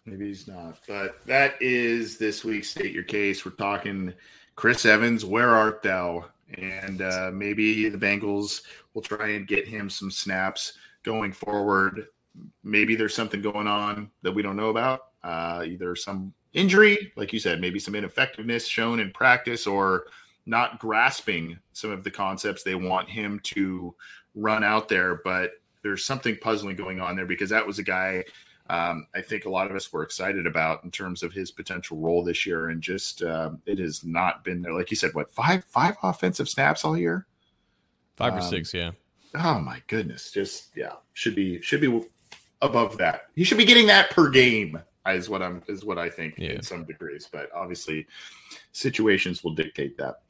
Maybe he's not. But that is this week's State Your Case. We're talking Chris Evans, where art thou? And uh, maybe the Bengals will try and get him some snaps going forward. maybe there's something going on that we don't know about, uh, either some injury, like you said, maybe some ineffectiveness shown in practice or not grasping some of the concepts they want him to run out there. But there's something puzzling going on there, because that was a guy um, I think a lot of us were excited about in terms of his potential role this year. And just uh, it has not been there. Like you said, what, five five offensive snaps all year? Five um, or six, yeah. Oh, my goodness. Just, yeah, should be should be above that. He should be getting that per game is what I'm is what I think yeah. in some degrees. But obviously situations will dictate that.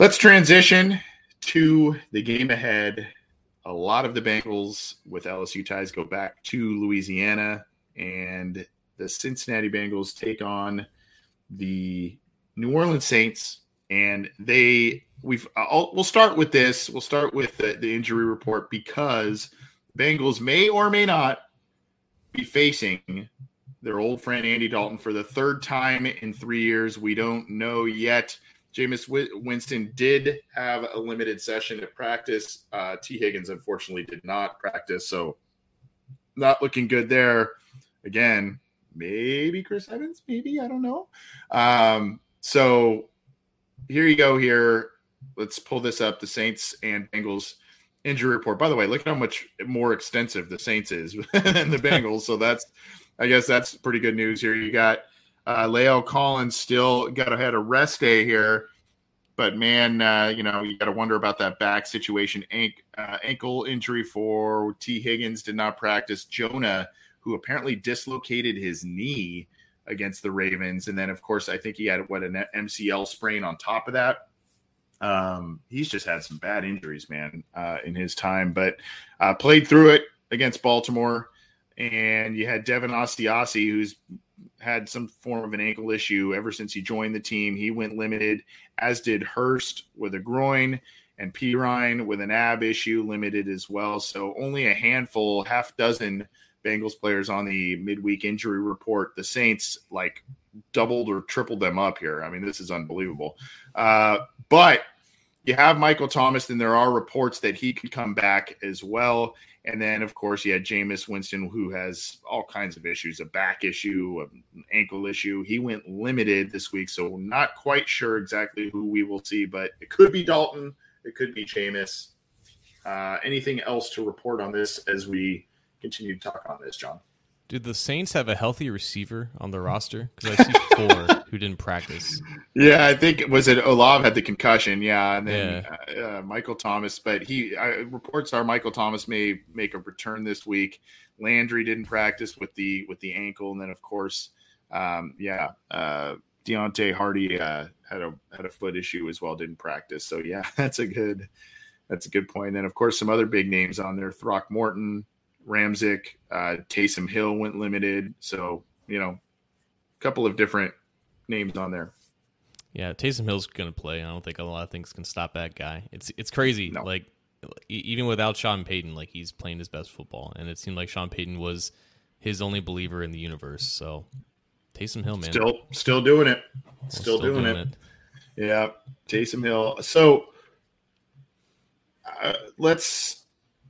Let's transition to the game ahead. A lot of the Bengals with L S U ties go back to Louisiana, and the Cincinnati Bengals take on the New Orleans Saints. And they, we've, I'll, we'll start with this. We'll start with the, the injury report, because Bengals may or may not be facing their old friend Andy Dalton for the third time in three years. We don't know yet. Jameis Winston did have a limited session at practice. Uh, Tee Higgins, unfortunately, did not practice, so not looking good there. Again, maybe Chris Evans, maybe, I don't know. Um, so here you go here. Let's pull this up, the Saints and Bengals injury report. By the way, look at how much more extensive the Saints is than the Bengals, so that's, I guess that's pretty good news here. You got Uh, La'el Collins still got had a rest day here, but man, uh, you know, you got to wonder about that back situation. Ank, uh, ankle injury for Tee Higgins, did not practice. Jonah, who apparently dislocated his knee against the Ravens, and then of course, I think he had what an M C L sprain on top of that. Um, he's just had some bad injuries, man, uh, in his time, but uh, played through it against Baltimore. And you had Devin Asiasi, who's had some form of an ankle issue ever since he joined the team. He went limited, as did Hurst with a groin, and Pirine with an ab issue, limited as well. So only a handful, half dozen Bengals players on the midweek injury report. The Saints like doubled or tripled them up here. I mean, this is unbelievable. Uh, but you have Michael Thomas, and there are reports that he could come back as well. And then, of course, you had Jameis Winston, who has all kinds of issues, a back issue, an ankle issue. He went limited this week, so we're not quite sure exactly who we will see, but it could be Dalton. It could be Jameis. Uh, anything else to report on this as we continue to talk on this, John? Did the Saints have a healthy receiver on the roster? Because I see four who didn't practice. Yeah, I think, was it Olav had the concussion, yeah, and then yeah. Uh, uh, Michael Thomas. But he uh, reports are Michael Thomas may make a return this week. Landry didn't practice with the with the ankle, and then of course, um, yeah, uh, Deontay Hardy uh, had a had a foot issue as well, didn't practice. So yeah, that's a good that's a good point. And then of course, some other big names on there: Throckmorton, Ramczyk, uh, Taysom Hill went limited. So, you know, a couple of different names on there. Yeah, Taysom Hill's going to play. I don't think a lot of things can stop that guy. It's it's crazy. No. Like, even without Sean Payton, like, he's playing his best football. And it seemed like Sean Payton was his only believer in the universe. So, Taysom Hill, man. Still still doing it. Still, still doing, doing it. it. Yeah, Taysom Hill. So, uh, let's...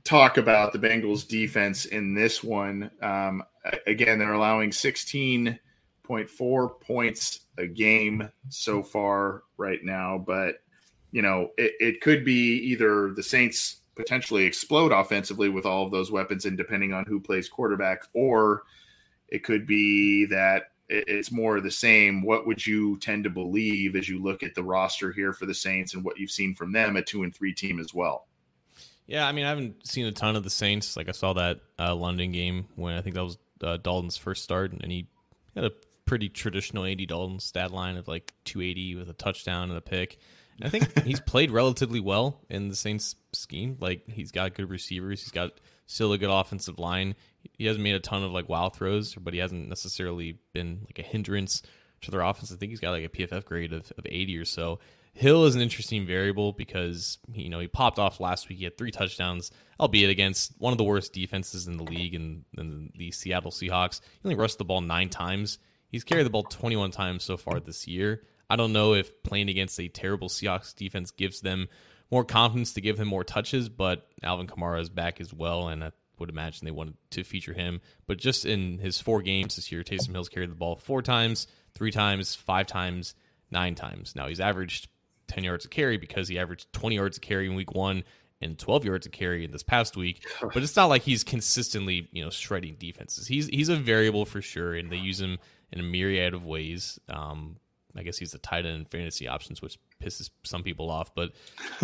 talk about the Bengals defense in this one. Um, again, they're allowing sixteen point four points a game so far right now, but you know, it, it could be either the Saints potentially explode offensively with all of those weapons and depending on who plays quarterback, or it could be that it, it's more of the same. What would you tend to believe as you look at the roster here for the Saints and what you've seen from them, a two and three team as well? Yeah, I mean, I haven't seen a ton of the Saints. Like, I saw that uh, London game when I think that was uh, Dalton's first start, and he had a pretty traditional Andy Dalton stat line of like two eighty with a touchdown and a pick. And I think he's played relatively well in the Saints scheme. Like, he's got good receivers. He's got still a good offensive line. He hasn't made a ton of like wow throws, but he hasn't necessarily been like a hindrance to their offense. I think he's got like a P F F grade of, of eighty or so. Hill is an interesting variable because, you know, he popped off last week. He had three touchdowns, albeit against one of the worst defenses in the league and, and the Seattle Seahawks. He only rushed the ball nine times. He's carried the ball twenty-one times so far this year. I don't know if playing against a terrible Seahawks defense gives them more confidence to give him more touches, but Alvin Kamara is back as well, and I would imagine they wanted to feature him. But just in his four games this year, Taysom Hill's carried the ball four times, three times, five times, nine times. Now, he's averaged ten yards a carry because he averaged twenty yards a carry in week one and twelve yards a carry in this past week. But it's not like he's consistently, you know, shredding defenses. He's he's a variable for sure, and they use him in a myriad of ways. Um, I guess he's a tight end in fantasy options, which pisses some people off. But,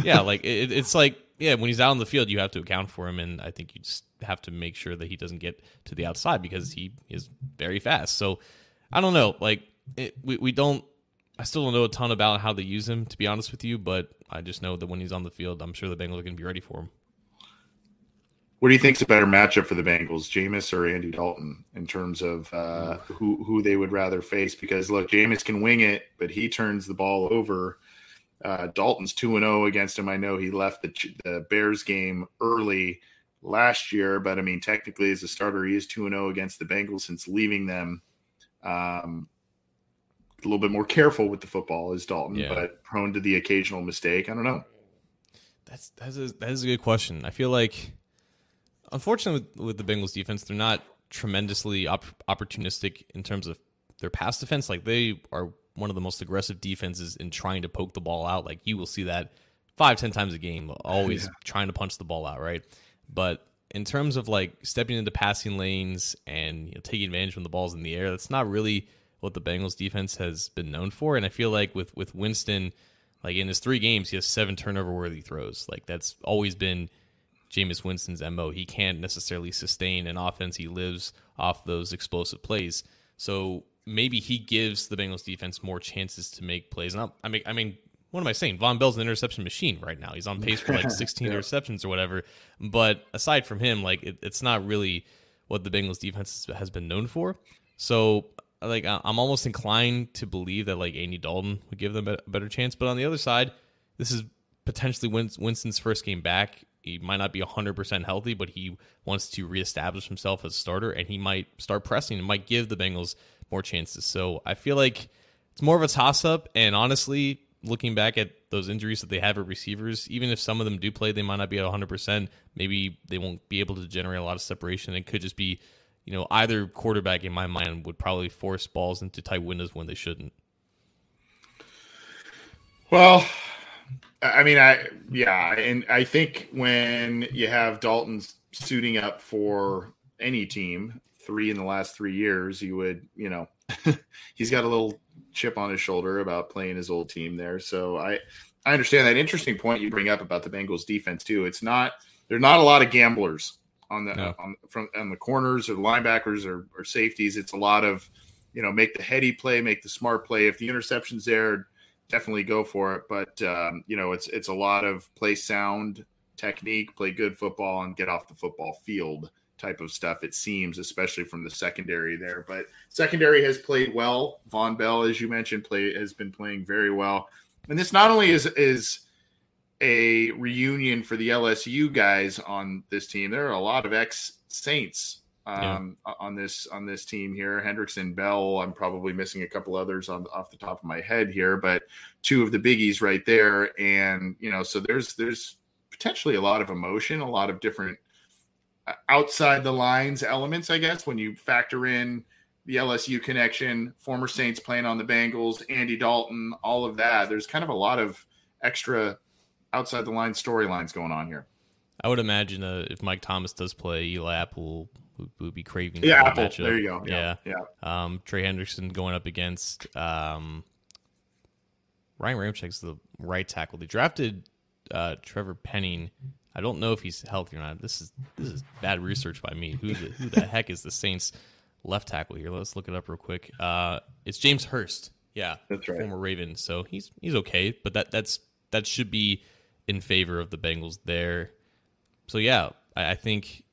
yeah, like it, it's like, yeah, when he's out on the field, you have to account for him. And I think you just have to make sure that he doesn't get to the outside because he is very fast. So, I don't know. Like, it, we, we don't – I still don't know a ton about how they use him, to be honest with you. But I just know that when he's on the field, I'm sure the Bengals are going to be ready for him. What do you think is a better matchup for the Bengals, Jameis or Andy Dalton, in terms of uh, who who they would rather face? Because, look, Jameis can wing it, but he turns the ball over. Uh, Dalton's two and oh against him. I know he left the, the Bears game early last year, but, I mean, technically as a starter, he is two and oh against the Bengals since leaving them. Um, a little bit more careful with the football is Dalton, yeah. but prone to the occasional mistake. I don't know. That's that's a, that is a good question. I feel like... Unfortunately, with, with the Bengals defense, they're not tremendously op- opportunistic in terms of their pass defense. Like, they are one of the most aggressive defenses in trying to poke the ball out. Like, you will see that five, ten times a game, always yeah. trying to punch the ball out, right? But in terms of, like, stepping into passing lanes and, you know, taking advantage when the ball's in the air, that's not really what the Bengals defense has been known for. And I feel like with, with Winston, like, in his three games, he has seven turnover-worthy throws. Like, that's always been... Jameis Winston's M O. He can't necessarily sustain an offense. He lives off those explosive plays. So maybe he gives the Bengals defense more chances to make plays. And I'm, I mean, I mean, what am I saying? Von Bell's an interception machine right now. He's on pace for like sixteen yeah. interceptions or whatever. But aside from him, like it, it's not really what the Bengals defense has been known for. So like I'm almost inclined to believe that like Andy Dalton would give them a better chance. But on the other side, this is potentially Winston's first game back. He might not be one hundred percent healthy, but he wants to reestablish himself as a starter, and he might start pressing and might give the Bengals more chances. So I feel like it's more of a toss-up, and honestly, looking back at those injuries that they have at receivers, even if some of them do play, they might not be at one hundred percent. Maybe they won't be able to generate a lot of separation. It could just be, you know, either quarterback, in my mind, would probably force balls into tight windows when they shouldn't. Well... I mean, I yeah, and I think when you have Dalton suiting up for any team, three in the last three years, you would, you know, he's got a little chip on his shoulder about playing his old team there. So I, I understand that interesting point you bring up about the Bengals defense too. It's not there're not a lot of gamblers on the no. on from on the corners or the linebackers or, or safeties. It's a lot of, you know, make the heady play, make the smart play. If the interception's there, definitely go for it, but um, you know, it's it's a lot of play sound technique, play good football, and get off the football field type of stuff. It seems, especially from the secondary there. But secondary has played well. Von Bell, as you mentioned, play has been playing very well. And this not only is is a reunion for the L S U guys on this team. There are a lot of ex Saints um, yeah. on this on this team here. Hendrickson, Bell. I'm probably missing a couple others on off the top of my head here, but two of the biggies right there. And you know, so there's there's potentially a lot of emotion, a lot of different outside the lines elements, I guess, when you factor in the L S U connection, former Saints playing on the Bengals, Andy Dalton, all of that. There's kind of a lot of extra outside the line storylines going on here. I would imagine uh, if Mike Thomas does play, Eli Apple would be craving. Yeah, Apple. Matchup. There you go. Yeah, yeah. yeah. Um, Trey Hendrickson going up against um, Ryan Ramchek's the right tackle. They drafted uh, Trevor Penning. I don't know if he's healthy or not. This is this is bad research by me. Who the, who the heck is the Saints' left tackle here? Let's look it up real quick. Uh, it's James Hurst. Yeah, that's right. Former Raven. So he's he's okay, but that that's that should be in favor of the Bengals there. So yeah, I, I think.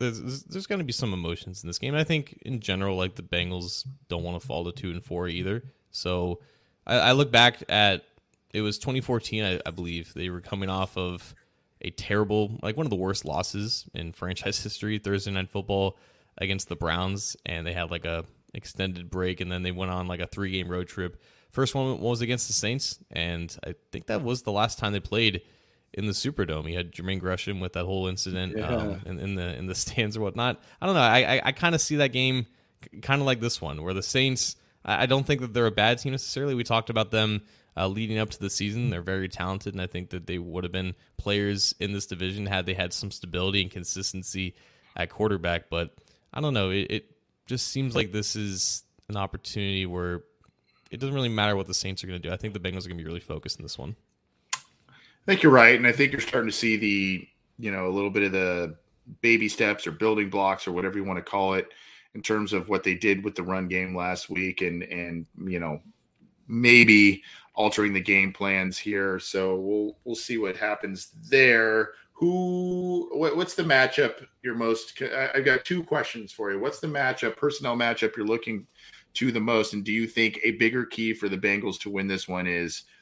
There's, there's going to be some emotions in this game. I think in general, like the Bengals don't want to fall to two and four either. So I, I look back at it was twenty fourteen, I, I believe they were coming off of a terrible, like one of the worst losses in franchise history, Thursday Night Football against the Browns, and they had like a extended break, and then they went on like a three game road trip. First one was against the Saints, and I think that was the last time they played in the Superdome. You had Jermaine Gresham with that whole incident yeah. um, in, in the in the stands or whatnot. I don't know. I I, I kind of see that game kind of like this one, where the Saints, I don't think that they're a bad team necessarily. We talked about them uh, leading up to the season. They're very talented, and I think that they would have been players in this division had they had some stability and consistency at quarterback. But I don't know. It, it just seems like this is an opportunity where it doesn't really matter what the Saints are going to do. I think the Bengals are going to be really focused in this one. I think you're right, and I think you're starting to see the, you know, a little bit of the baby steps or building blocks or whatever you want to call it in terms of what they did with the run game last week and, and you know, maybe altering the game plans here. So we'll we'll see what happens there. Who what, what's the matchup you're most – I've got two questions for you. What's the matchup, personnel matchup you're looking to the most, and do you think a bigger key for the Bengals to win this one is –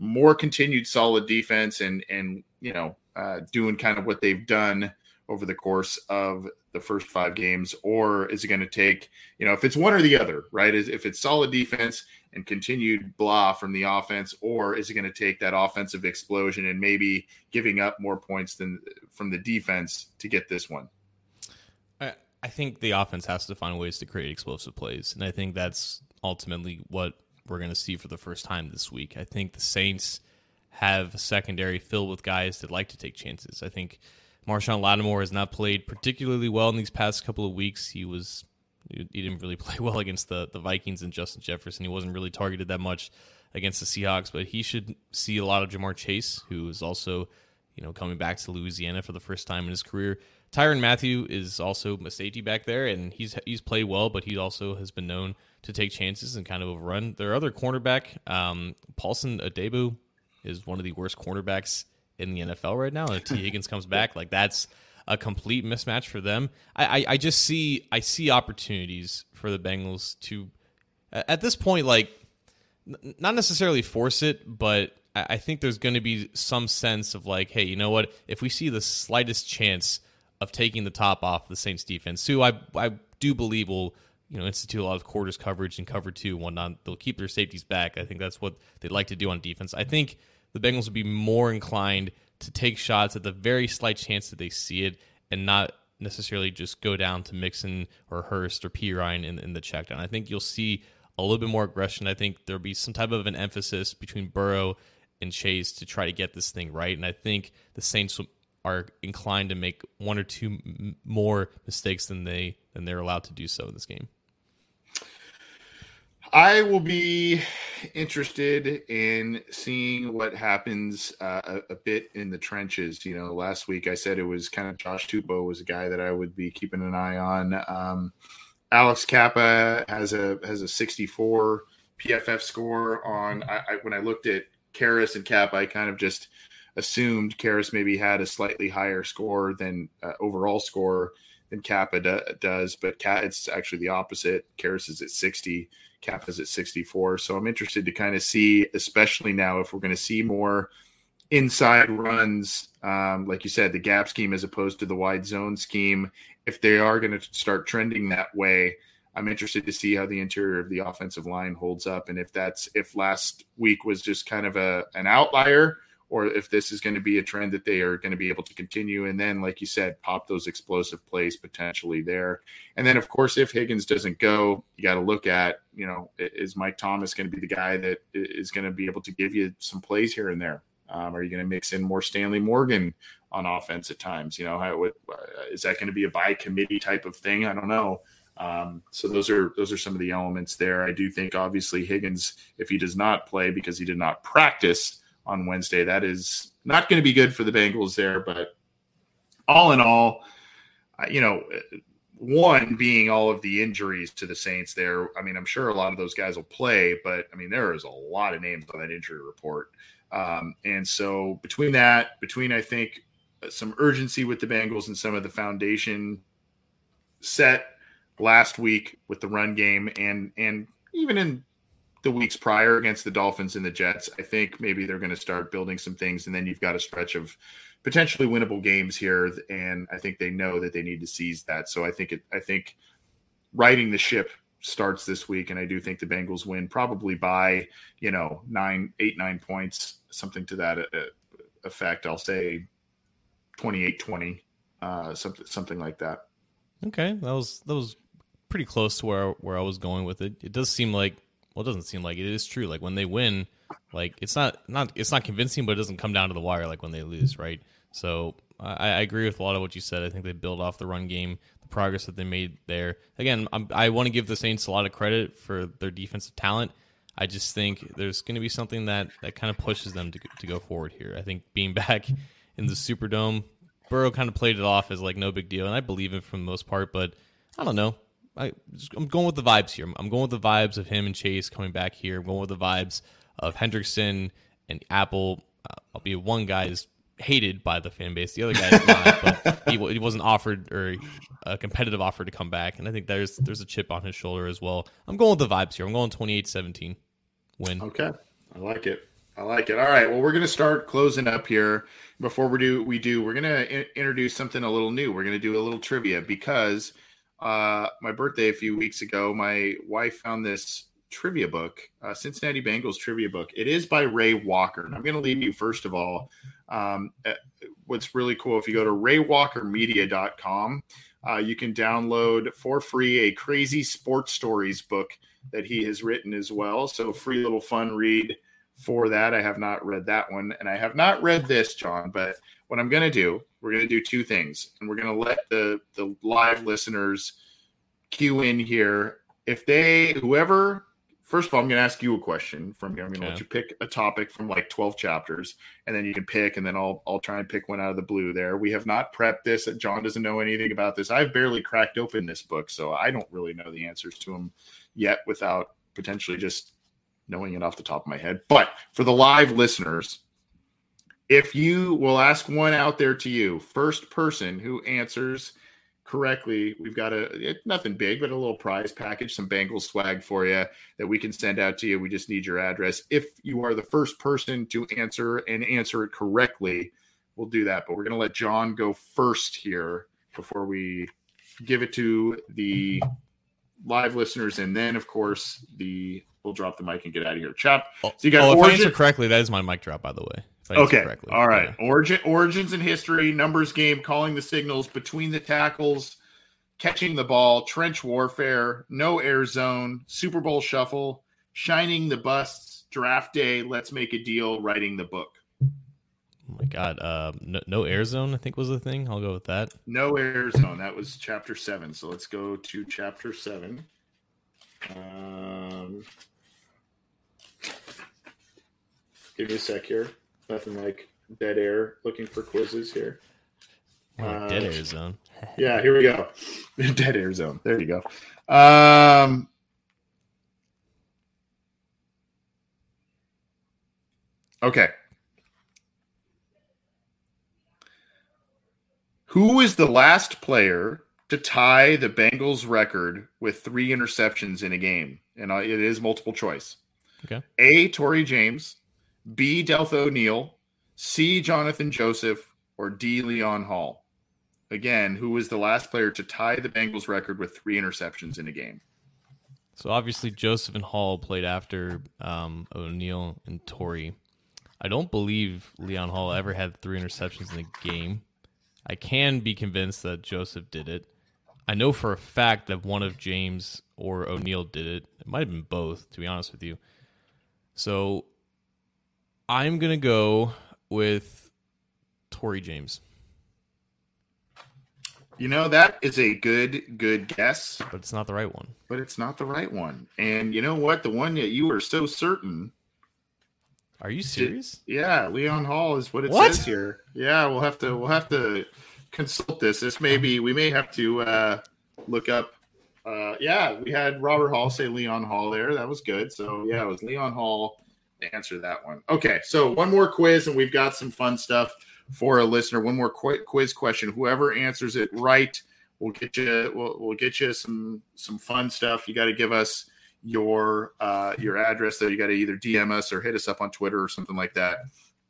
more continued solid defense and, and you know, uh, doing kind of what they've done over the course of the first five games? Or is it going to take, you know, if it's one or the other, right? Is if it's solid defense and continued blah from the offense, or is it going to take that offensive explosion and maybe giving up more points than from the defense to get this one? I, I think the offense has to find ways to create explosive plays. And I think that's ultimately what we're going to see for the first time this week. I think the Saints have a secondary filled with guys that like to take chances. I think Marshawn Lattimore has not played particularly well in these past couple of weeks. He was, he didn't really play well against the, the Vikings and Justin Jefferson. He wasn't really targeted that much against the Seahawks, but he should see a lot of Jamarr Chase, who is also, you know, coming back to Louisiana for the first time in his career. Tyrann Mathieu is also a safety back there, and he's he's played well, but he also has been known to take chances and kind of overrun. Their other cornerback, um, Paulson Adebo, is one of the worst cornerbacks in the N F L right now. And if Tee Higgins comes back, like that's a complete mismatch for them. I, I, I just see I see opportunities for the Bengals to, at this point, like n- not necessarily force it, but I, I think there's going to be some sense of like, hey, you know what? If we see the slightest chance of taking the top off the Saints defense, who I I do believe will, you know, institute a lot of quarters coverage and cover two and whatnot. They'll keep their safeties back. I think that's what they'd like to do on defense. I think the Bengals would be more inclined to take shots at the very slight chance that they see it and not necessarily just go down to Mixon or Hurst or P. Ryan in, in the check down. I think you'll see a little bit more aggression. I think there'll be some type of an emphasis between Burrow and Chase to try to get this thing right. And I think the Saints will are inclined to make one or two m- more mistakes than they than they're allowed to do so in this game. I will be interested in seeing what happens uh, a, a bit in the trenches. You know, last week I said it was kind of Josh Tupou was a guy that I would be keeping an eye on. Um, Alex Kappa has a has a sixty-four P F F score on. I, I, when I looked at Karras and Kappa, I kind of just assumed Karras maybe had a slightly higher score than uh, overall score than Kappa do, does, but Ka- it's actually the opposite. Karras is at sixty, Kappa is at sixty-four. So I'm interested to kind of see, especially now, if we're going to see more inside runs, um, like you said, the gap scheme as opposed to the wide zone scheme. If they are going to start trending that way, I'm interested to see how the interior of the offensive line holds up, and if that's if last week was just kind of a an outlier, or if this is going to be a trend that they are going to be able to continue. And then, like you said, pop those explosive plays potentially there. And then, of course, if Higgins doesn't go, you got to look at, you know, is Mike Thomas going to be the guy that is going to be able to give you some plays here and there? Um, are you going to mix in more Stanley Morgan on offense at times? You know, how, what, is that going to be a by committee type of thing? I don't know. Um, so those are those are some of the elements there. I do think, obviously, Higgins, if he does not play because he did not practice on Wednesday, that is not going to be good for the Bengals there. But all in all, you know, one being all of the injuries to the Saints there. I mean, I'm sure a lot of those guys will play, but I mean, there is a lot of names on that injury report. Um, and so between that, between, I think, some urgency with the Bengals and some of the foundation set last week with the run game and, and even in the weeks prior against the Dolphins and the Jets, I think maybe they're going to start building some things, and then you've got a stretch of potentially winnable games here, and I think they know that they need to seize that. So I think it, I think riding the ship starts this week, and I do think the Bengals win probably by, you know, nine, eight, nine points, something to that uh, effect. I'll say twenty-eight twenty, uh, something something like that. Okay, that was that was pretty close to where where I was going with it. It does seem like, well, it doesn't seem like it is true. Like when they win, like it's not not it's not convincing, but it doesn't come down to the wire like when they lose, right? So I, I agree with a lot of what you said. I think they build off the run game, the progress that they made there. Again, I'm, I want to give the Saints a lot of credit for their defensive talent. I just think there's going to be something that, that kind of pushes them to to go forward here. I think being back in the Superdome, Burrow kind of played it off as like no big deal, and I believe it for the most part, but I don't know. I, I'm going with the vibes here. I'm going with the vibes of him and Chase coming back here. I'm going with the vibes of Hendrickson and Apple. I'll be one guy is hated by the fan base. The other guy is not, but he, he wasn't offered or a competitive offer to come back, and I think there's there's a chip on his shoulder as well. I'm going with the vibes here. I'm going twenty-eight seventeen win. Okay. I like it. I like it. All right. Well, we're going to start closing up here. Before we do, we do, we're going to in- introduce something a little new. We're going to do a little trivia because uh, my birthday a few weeks ago, my wife found this trivia book, uh, Cincinnati Bengals trivia book. It is by Ray Walker. And I'm going to leave you, first of all, um, what's really cool. If you go to ray walker media dot com, uh, you can download for free a crazy sports stories book that he has written as well. So free little fun read for that. I have not read that one, and I have not read this, John, but what I'm going to do, we're going to do two things, and we're going to let the, the live listeners cue in here. If they, whoever, first of all, I'm going to ask you a question from here. I'm going to okay. let you pick a topic from like twelve chapters, and then you can pick, and then I'll, I'll try and pick one out of the blue there. We have not prepped this. John doesn't know anything about this. I've barely cracked open this book, so I don't really know the answers to them yet without potentially just knowing it off the top of my head. But for the live listeners, if you will ask one out there to you, first person who answers correctly, we've got a nothing big, but a little prize package, some Bengals swag for you that we can send out to you. We just need your address. If you are the first person to answer and answer it correctly, we'll do that. But we're going to let John go first here before we give it to the live listeners. And then, of course, the we'll drop the mic and get out of here. Chop. So you got oh, origin. If I answer correctly, that is my mic drop, by the way. Okay. Correctly. All right. Yeah. Origin, origins and history, numbers game, calling the signals, between the tackles, catching the ball, trench warfare, no air zone, Super Bowl shuffle, shining the busts, draft day, let's make a deal, writing the book. Oh my God. Uh, no, no air zone, I think was the thing. I'll go with that. No air zone. That was chapter seven. So let's go to chapter seven. Um, give me a sec here. Nothing like dead air. Looking for quizzes here. Uh, dead air zone. Yeah, here we go. Dead air zone. There you go. Um, okay. Who is the last player to tie the Bengals record with three interceptions in a game? And it is multiple choice. Okay. A, Torrey James. B, Delph O'Neal. C, Jonathan Joseph. Or D, Leon Hall. Again, who was the last player to tie the Bengals record with three interceptions in a game? So obviously Joseph and Hall played after um, O'Neal and Torrey. I don't believe Leon Hall ever had three interceptions in a game. I can be convinced that Joseph did it. I know for a fact that one of James or O'Neal did it. It might have been both, to be honest with you. So I'm going to go with Torrey James. You know, that is a good, good guess. But it's not the right one. But it's not the right one. And you know what? The one that you were so certain. Are you serious? Did, yeah, Leon Hall is what it what? says here. Yeah, we'll have to we'll have to consult this. This may be, we may have to uh, look up. Uh, yeah, we had Robert Hall say Leon Hall there. That was good. So yeah, it was Leon Hall. Answer that one. Okay, so one more quiz, and we've got some fun stuff for a listener. One more qu- quiz question. Whoever answers it right, we'll get you. We'll, we'll get you some some fun stuff. You got to give us your uh, your address, though. You got to either D M us or hit us up on Twitter or something like that,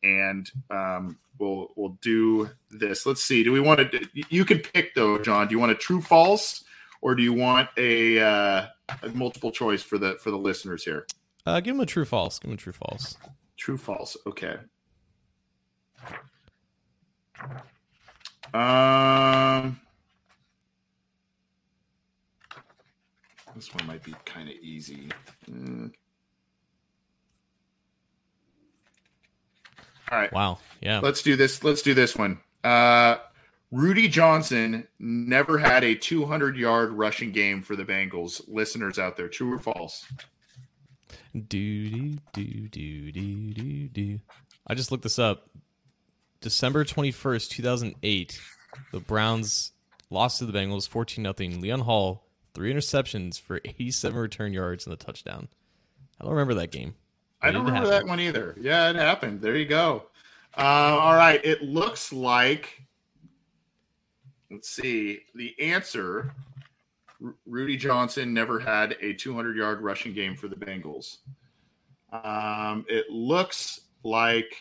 and um, we'll we'll do this. Let's see. Do we want to? You can pick though, John. Do you want a true false, or do you want a, uh, a multiple choice for the for the listeners here? Uh, give him a true false. Give him a true false. True false. Okay. Um, this one might be kind of easy. Mm. All right. Wow. Yeah. Let's do this. Let's do this one. Uh, Rudy Johnson never had a two hundred yard rushing game for the Bengals. Listeners out there, true or false? Do, do, do, do, do, do, do. I just looked this up. December twenty-first, two thousand eight, the Browns lost to the Bengals fourteen nothing. Leon Hall, three interceptions for eighty-seven return yards and a touchdown. I don't remember that game. I don't remember that one either. Yeah, it happened. There you go. Uh, all right. It looks like, let's see, the answer, R- Rudy Johnson never had a two hundred yard rushing game for the Bengals. Um, it looks like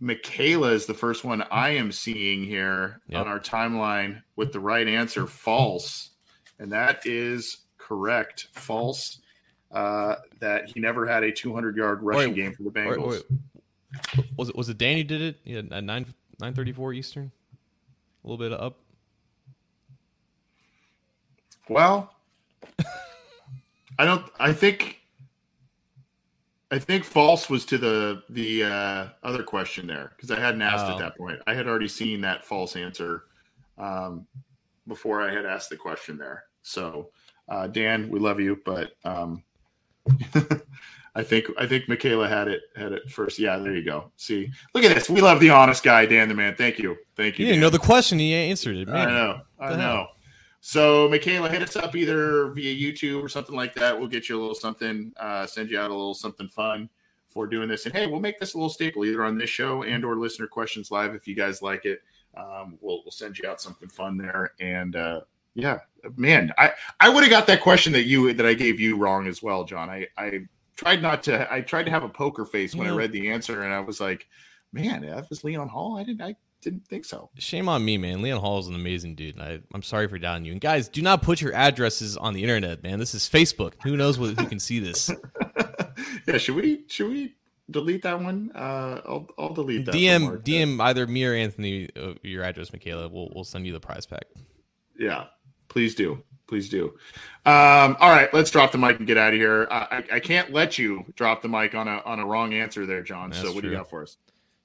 Michaela is the first one I am seeing here yep. on our timeline with the right answer, false. And that is correct. False. Uh, that he never had a two hundred yard rushing wait, game for the Bengals. Wait, wait. Was it was it Dan who did it yeah, at nine thirty-four Eastern? A little bit up. Well, I don't. I think. I think false was to the the uh, other question there because I hadn't asked oh. at that point. I had already seen that false answer um, before I had asked the question there. So, uh, Dan, we love you, but. Um, I think I think Michaela had it had it first. Yeah, there you go. See, look at this. We love the honest guy, Dan the man. Thank you, thank you. You didn't know the question. He answered it. Man. I know. I know. So Michaela, hit us up either via YouTube or something like that. We'll get you a little something. Uh, send you out a little something fun for doing this. And hey, we'll make this a little staple either on this show and or listener questions live if you guys like it. Um, we'll we'll send you out something fun there and. Uh, Yeah, man, I, I would have got that question that you that I gave you wrong as well, John. I, I tried not to. I tried to have a poker face when yeah. I read the answer, and I was like, "Man, that was Leon Hall. I didn't. I didn't think so." Shame on me, man. Leon Hall is an amazing dude. I, I'm sorry for doubting you. And guys, do not put your addresses on the internet, man. This is Facebook. Who knows what, who can see this? yeah, should we should we delete that one? Uh, I'll I'll delete that. D M D M either me or Anthony uh, your address, Michaela. We'll we'll send you the prize pack. Yeah. Please do. Please do. Um, all right, let's drop the mic and get out of here. I, I can't let you drop the mic on a on a wrong answer there, John. That's so what true. do you got for us?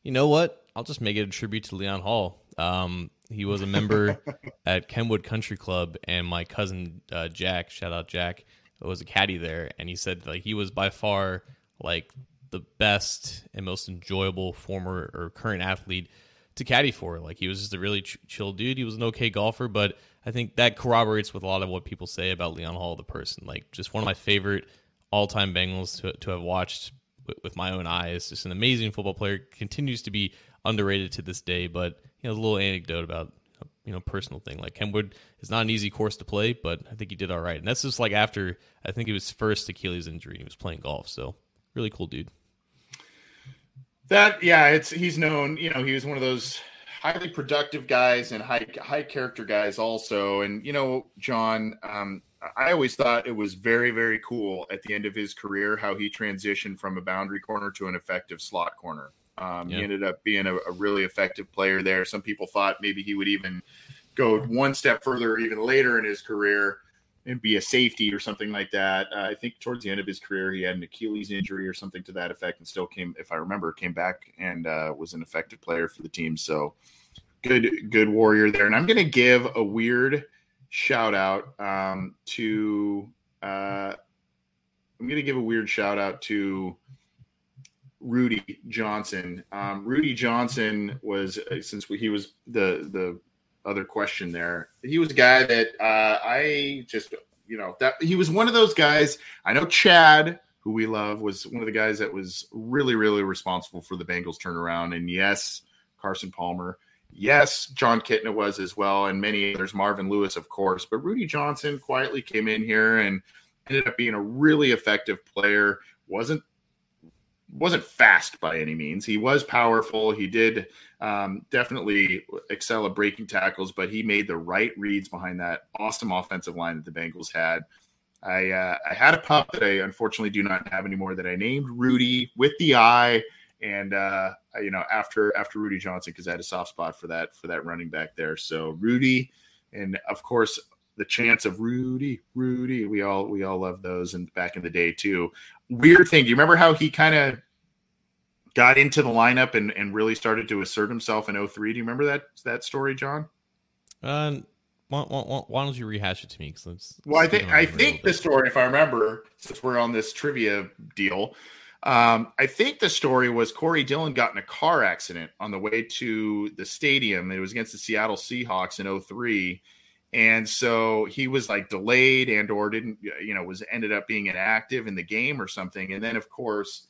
You know what? I'll just make it a tribute to Leon Hall. Um, he was a member at Kenwood Country Club, and my cousin uh, Jack, shout out Jack, was a caddy there, and he said like he was by far like the best and most enjoyable former or current athlete to caddy for. Like he was just a really ch- chill dude. He was an okay golfer, but I think that corroborates with a lot of what people say about Leon Hall, the person. Like, just one of my favorite all-time Bengals to, to have watched with, with my own eyes. Just an amazing football player. Continues to be underrated to this day. But, you know, a little anecdote about, you know, personal thing. Like, Kenwood is not an easy course to play, but I think he did all right. And that's just, like, after, I think, it was first Achilles injury. He was playing golf. So, really cool dude. That, yeah, it's he's known, you know, he was one of those highly productive guys and high high character guys also. And, you know, John, um, I always thought it was very, very cool at the end of his career how he transitioned from a boundary corner to an effective slot corner. Um, yep. He ended up being a, a really effective player there. Some people thought maybe he would even go one step further even later in his career and be a safety or something like that. Uh, I think towards the end of his career, he had an Achilles injury or something to that effect and still came, if I remember, came back and uh, was an effective player for the team. So good, good warrior there. And I'm going to give a weird shout out um, to, uh, I'm going to give a weird shout out to Rudy Johnson. Um, Rudy Johnson was, uh, since we, he was the, the, other question there. He was a guy that uh, I just, you know, that he was one of those guys. I know Chad, who we love, was one of the guys that was really, really responsible for the Bengals turnaround. And yes, Carson Palmer. Yes, John Kitna was as well. And many others, Marvin Lewis, of course. But Rudy Johnson quietly came in here and ended up being a really effective player. Wasn't wasn't fast by any means. He was powerful. He did um, definitely excel at breaking tackles, but he made the right reads behind that awesome offensive line that the Bengals had. I uh, I had a pup that I unfortunately do not have anymore that I named Rudy with the I, and uh, you know, after after Rudy Johnson, because I had a soft spot for that for that running back there. So Rudy, and of course the chants of Rudy, Rudy, we all we all love those, and back in the day too. Weird thing, do you remember how he kind of got into the lineup and, and really started to assert himself in oh three? Do you remember that that story, John? Um. Why, why, why don't you rehash it to me? Cause let's, well, I think I think the story, if I remember, since we're on this trivia deal, um, I think the story was Corey Dillon got in a car accident on the way to the stadium. It was against the Seattle Seahawks in oh three, and so he was like delayed and or didn't, you know, was ended up being inactive in the game or something. And then, of course,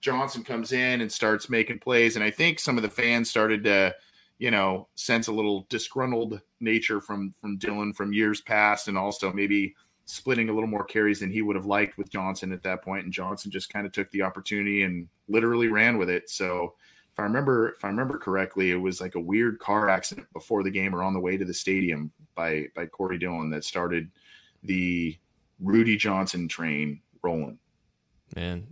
Johnson comes in and starts making plays, and I think some of the fans started to, you know, sense a little disgruntled nature from from Dillon from years past, and also maybe splitting a little more carries than he would have liked with Johnson at that point. And Johnson just kind of took the opportunity and literally ran with it. So if I remember, if I remember correctly, it was like a weird car accident before the game or on the way to the stadium by by Corey Dillon that started the Rudy Johnson train rolling. Man,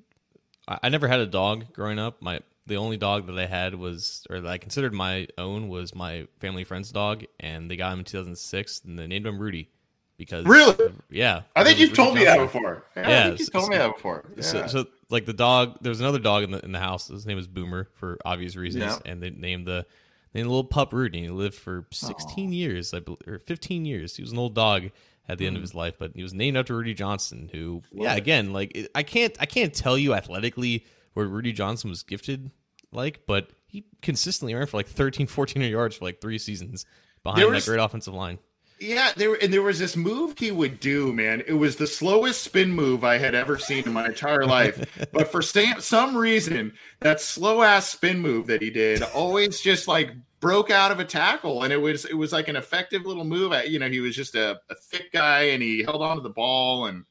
I, I never had a dog growing up. My The only dog that I had was, or that I considered my own, was my family friend's dog, and they got him in two thousand six, and they named him Rudy because really, of, yeah, I think you've told me that before. Yeah, I think you've told me that before. So, so like the dog, there was another dog in the in the house. His name was Boomer for obvious reasons, yeah. And they named the named the little pup Rudy. And he lived for sixteen Aww. years, I believe, or fifteen years. He was an old dog at the mm. end of his life, but he was named after Rudy Johnson, who, Love yeah, it. again, like it, I can't I can't tell you athletically where Rudy Johnson was gifted, like, but he consistently ran for like thirteen, fourteen yards for like three seasons behind was, that great offensive line. Yeah, there and there was this move he would do, man. It was the slowest spin move I had ever seen in my entire life. But for some, some reason, that slow-ass spin move that he did always just like broke out of a tackle, and it was it was like an effective little move. You know, he was just a, a thick guy, and he held on to the ball, and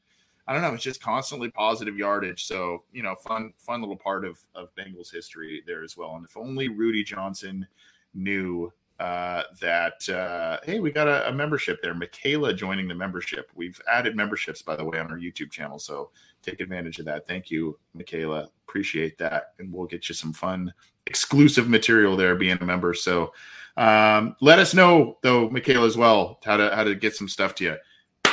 I don't know. It's just constantly positive yardage. So, you know, fun, fun little part of, of Bengals history there as well. And if only Rudy Johnson knew uh, that, uh, hey, we got a, a membership there. Michaela joining the membership. We've added memberships, by the way, on our YouTube channel. So take advantage of that. Thank you, Michaela. Appreciate that. And we'll get you some fun exclusive material there being a member. So um, let us know, though, Michaela, as well, how to how to get some stuff to you.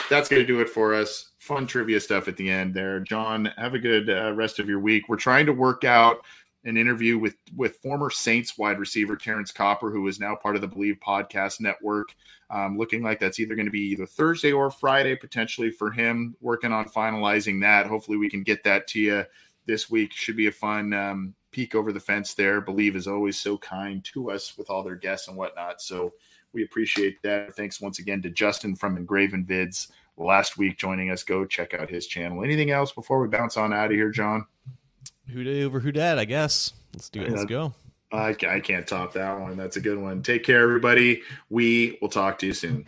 That's going to do it for us. Fun trivia stuff at the end there. John, have a good uh, rest of your week. We're trying to work out an interview with, with former Saints wide receiver Terrence Copper, who is now part of the Believe Podcast Network. Um, looking like that's either going to be either Thursday or Friday, potentially, for him. Working on finalizing that. Hopefully we can get that to you this week. Should be a fun um, peek over the fence there. Believe is always so kind to us with all their guests and whatnot. So we appreciate that. Thanks once again to Justin from Engraven Vids last week joining us. Go check out his channel. Anything else before we bounce on out of here, John? Who day over who dad, I guess. Let's do it. Let's go. I, I can't top that one. That's a good one. Take care, everybody. We will talk to you soon.